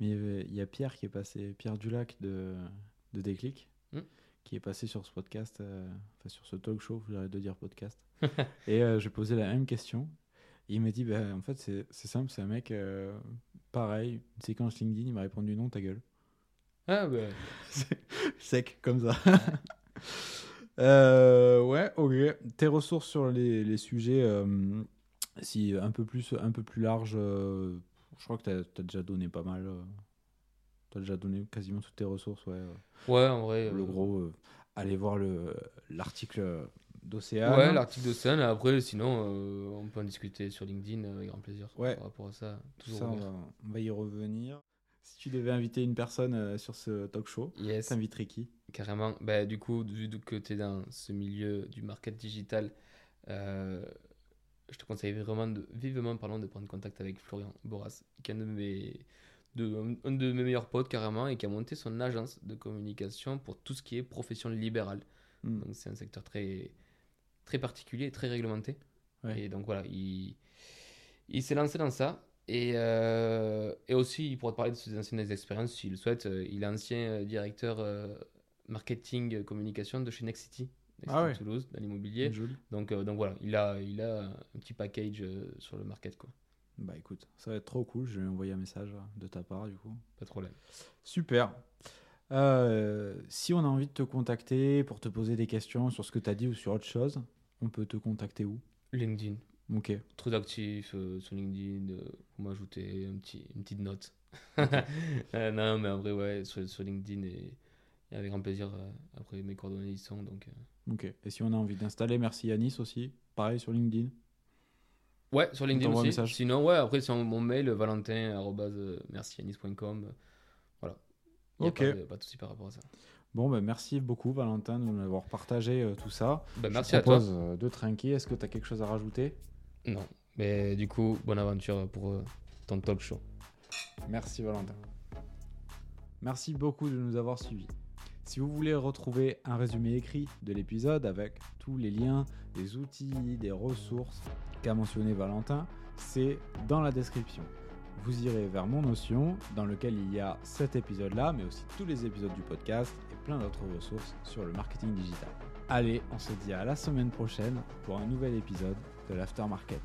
Mais il y a Pierre qui est passé, Pierre Dulac de, de Déclic. Mmh. Qui est passé sur ce podcast, euh, enfin sur ce talk show, j'arrête de dire podcast. Et euh, j'ai posé la même question. Il m'a dit, bah, en fait, c'est, c'est simple, c'est un mec euh, pareil, une séquence LinkedIn, il m'a répondu non, ta gueule. Ah bah. Sec, comme ça. euh, ouais, ok. Tes ressources sur les, les sujets, euh, si un peu plus, un peu plus large, euh, je crois que t'as, t'as déjà donné pas mal. Euh. Tu as déjà donné quasiment toutes tes ressources, ouais. Ouais, en vrai. Le euh... gros, euh, allez voir le, l'article d'Océane. Ouais, l'article d'Océane. Après, sinon, euh, on peut en discuter sur LinkedIn avec grand plaisir. Ouais. Par rapport à ça, toujours ça, on va, on va y revenir. Si tu devais inviter une personne euh, sur ce talk show, yes. T'inviterais qui ? Carrément. Bah, du coup, vu que tu es dans ce milieu du market digital, euh, je te conseille vraiment de, vivement pardon, de prendre contact avec Florian Boras, qui est un de mes... De, un de mes meilleurs potes carrément et qui a monté son agence de communication pour tout ce qui est profession libérale. Mmh. Donc c'est un secteur très, très particulier et très réglementé. Ouais. Et donc voilà, il, il s'est lancé dans ça. Et, euh, et aussi, il pourra te parler de ses anciennes expériences s'il le souhaite. Il est ancien directeur euh, marketing communication de chez Next City, Next ah City ouais. Toulouse, dans l'immobilier. Donc, euh, donc voilà, il a, il a un petit package euh, sur le market, quoi. Bah écoute, ça va être trop cool. Je vais envoyer un message de ta part du coup. Pas de problème. Super. Euh, si on a envie de te contacter pour te poser des questions sur ce que tu as dit ou sur autre chose, on peut te contacter où ? LinkedIn. Ok. Très actif euh, sur LinkedIn. Euh, vous m'ajoutez un petit, une petite note. euh, non, mais en vrai, ouais, sur, sur LinkedIn et, et avec grand plaisir. Euh, après, mes coordonnées y sont. Donc, euh... Ok. Et si on a envie d'installer Merci Yanis aussi, pareil sur LinkedIn ? Ouais, sur LinkedIn aussi. Message. Sinon, ouais, après, c'est mon mail, valentin arobase merci yanis point com. Voilà. Il n'y a okay. pas, de, pas de souci par rapport à ça. Bon, ben bah, merci beaucoup, Valentin, de nous avoir partagé euh, tout ça. Bah, merci à toi. Je te propose de trinquer. Est-ce que tu as quelque chose à rajouter ? Non. Mais du coup, bonne aventure pour euh, ton talk show. Merci, Valentin. Merci beaucoup de nous avoir suivis. Si vous voulez retrouver un résumé écrit de l'épisode avec tous les liens, des outils, des ressources qu'a mentionné Valentin, c'est dans la description. Vous irez vers mon Notion, dans lequel il y a cet épisode-là, mais aussi tous les épisodes du podcast et plein d'autres ressources sur le marketing digital. Allez, on se dit à la semaine prochaine pour un nouvel épisode de l'Aftermarket.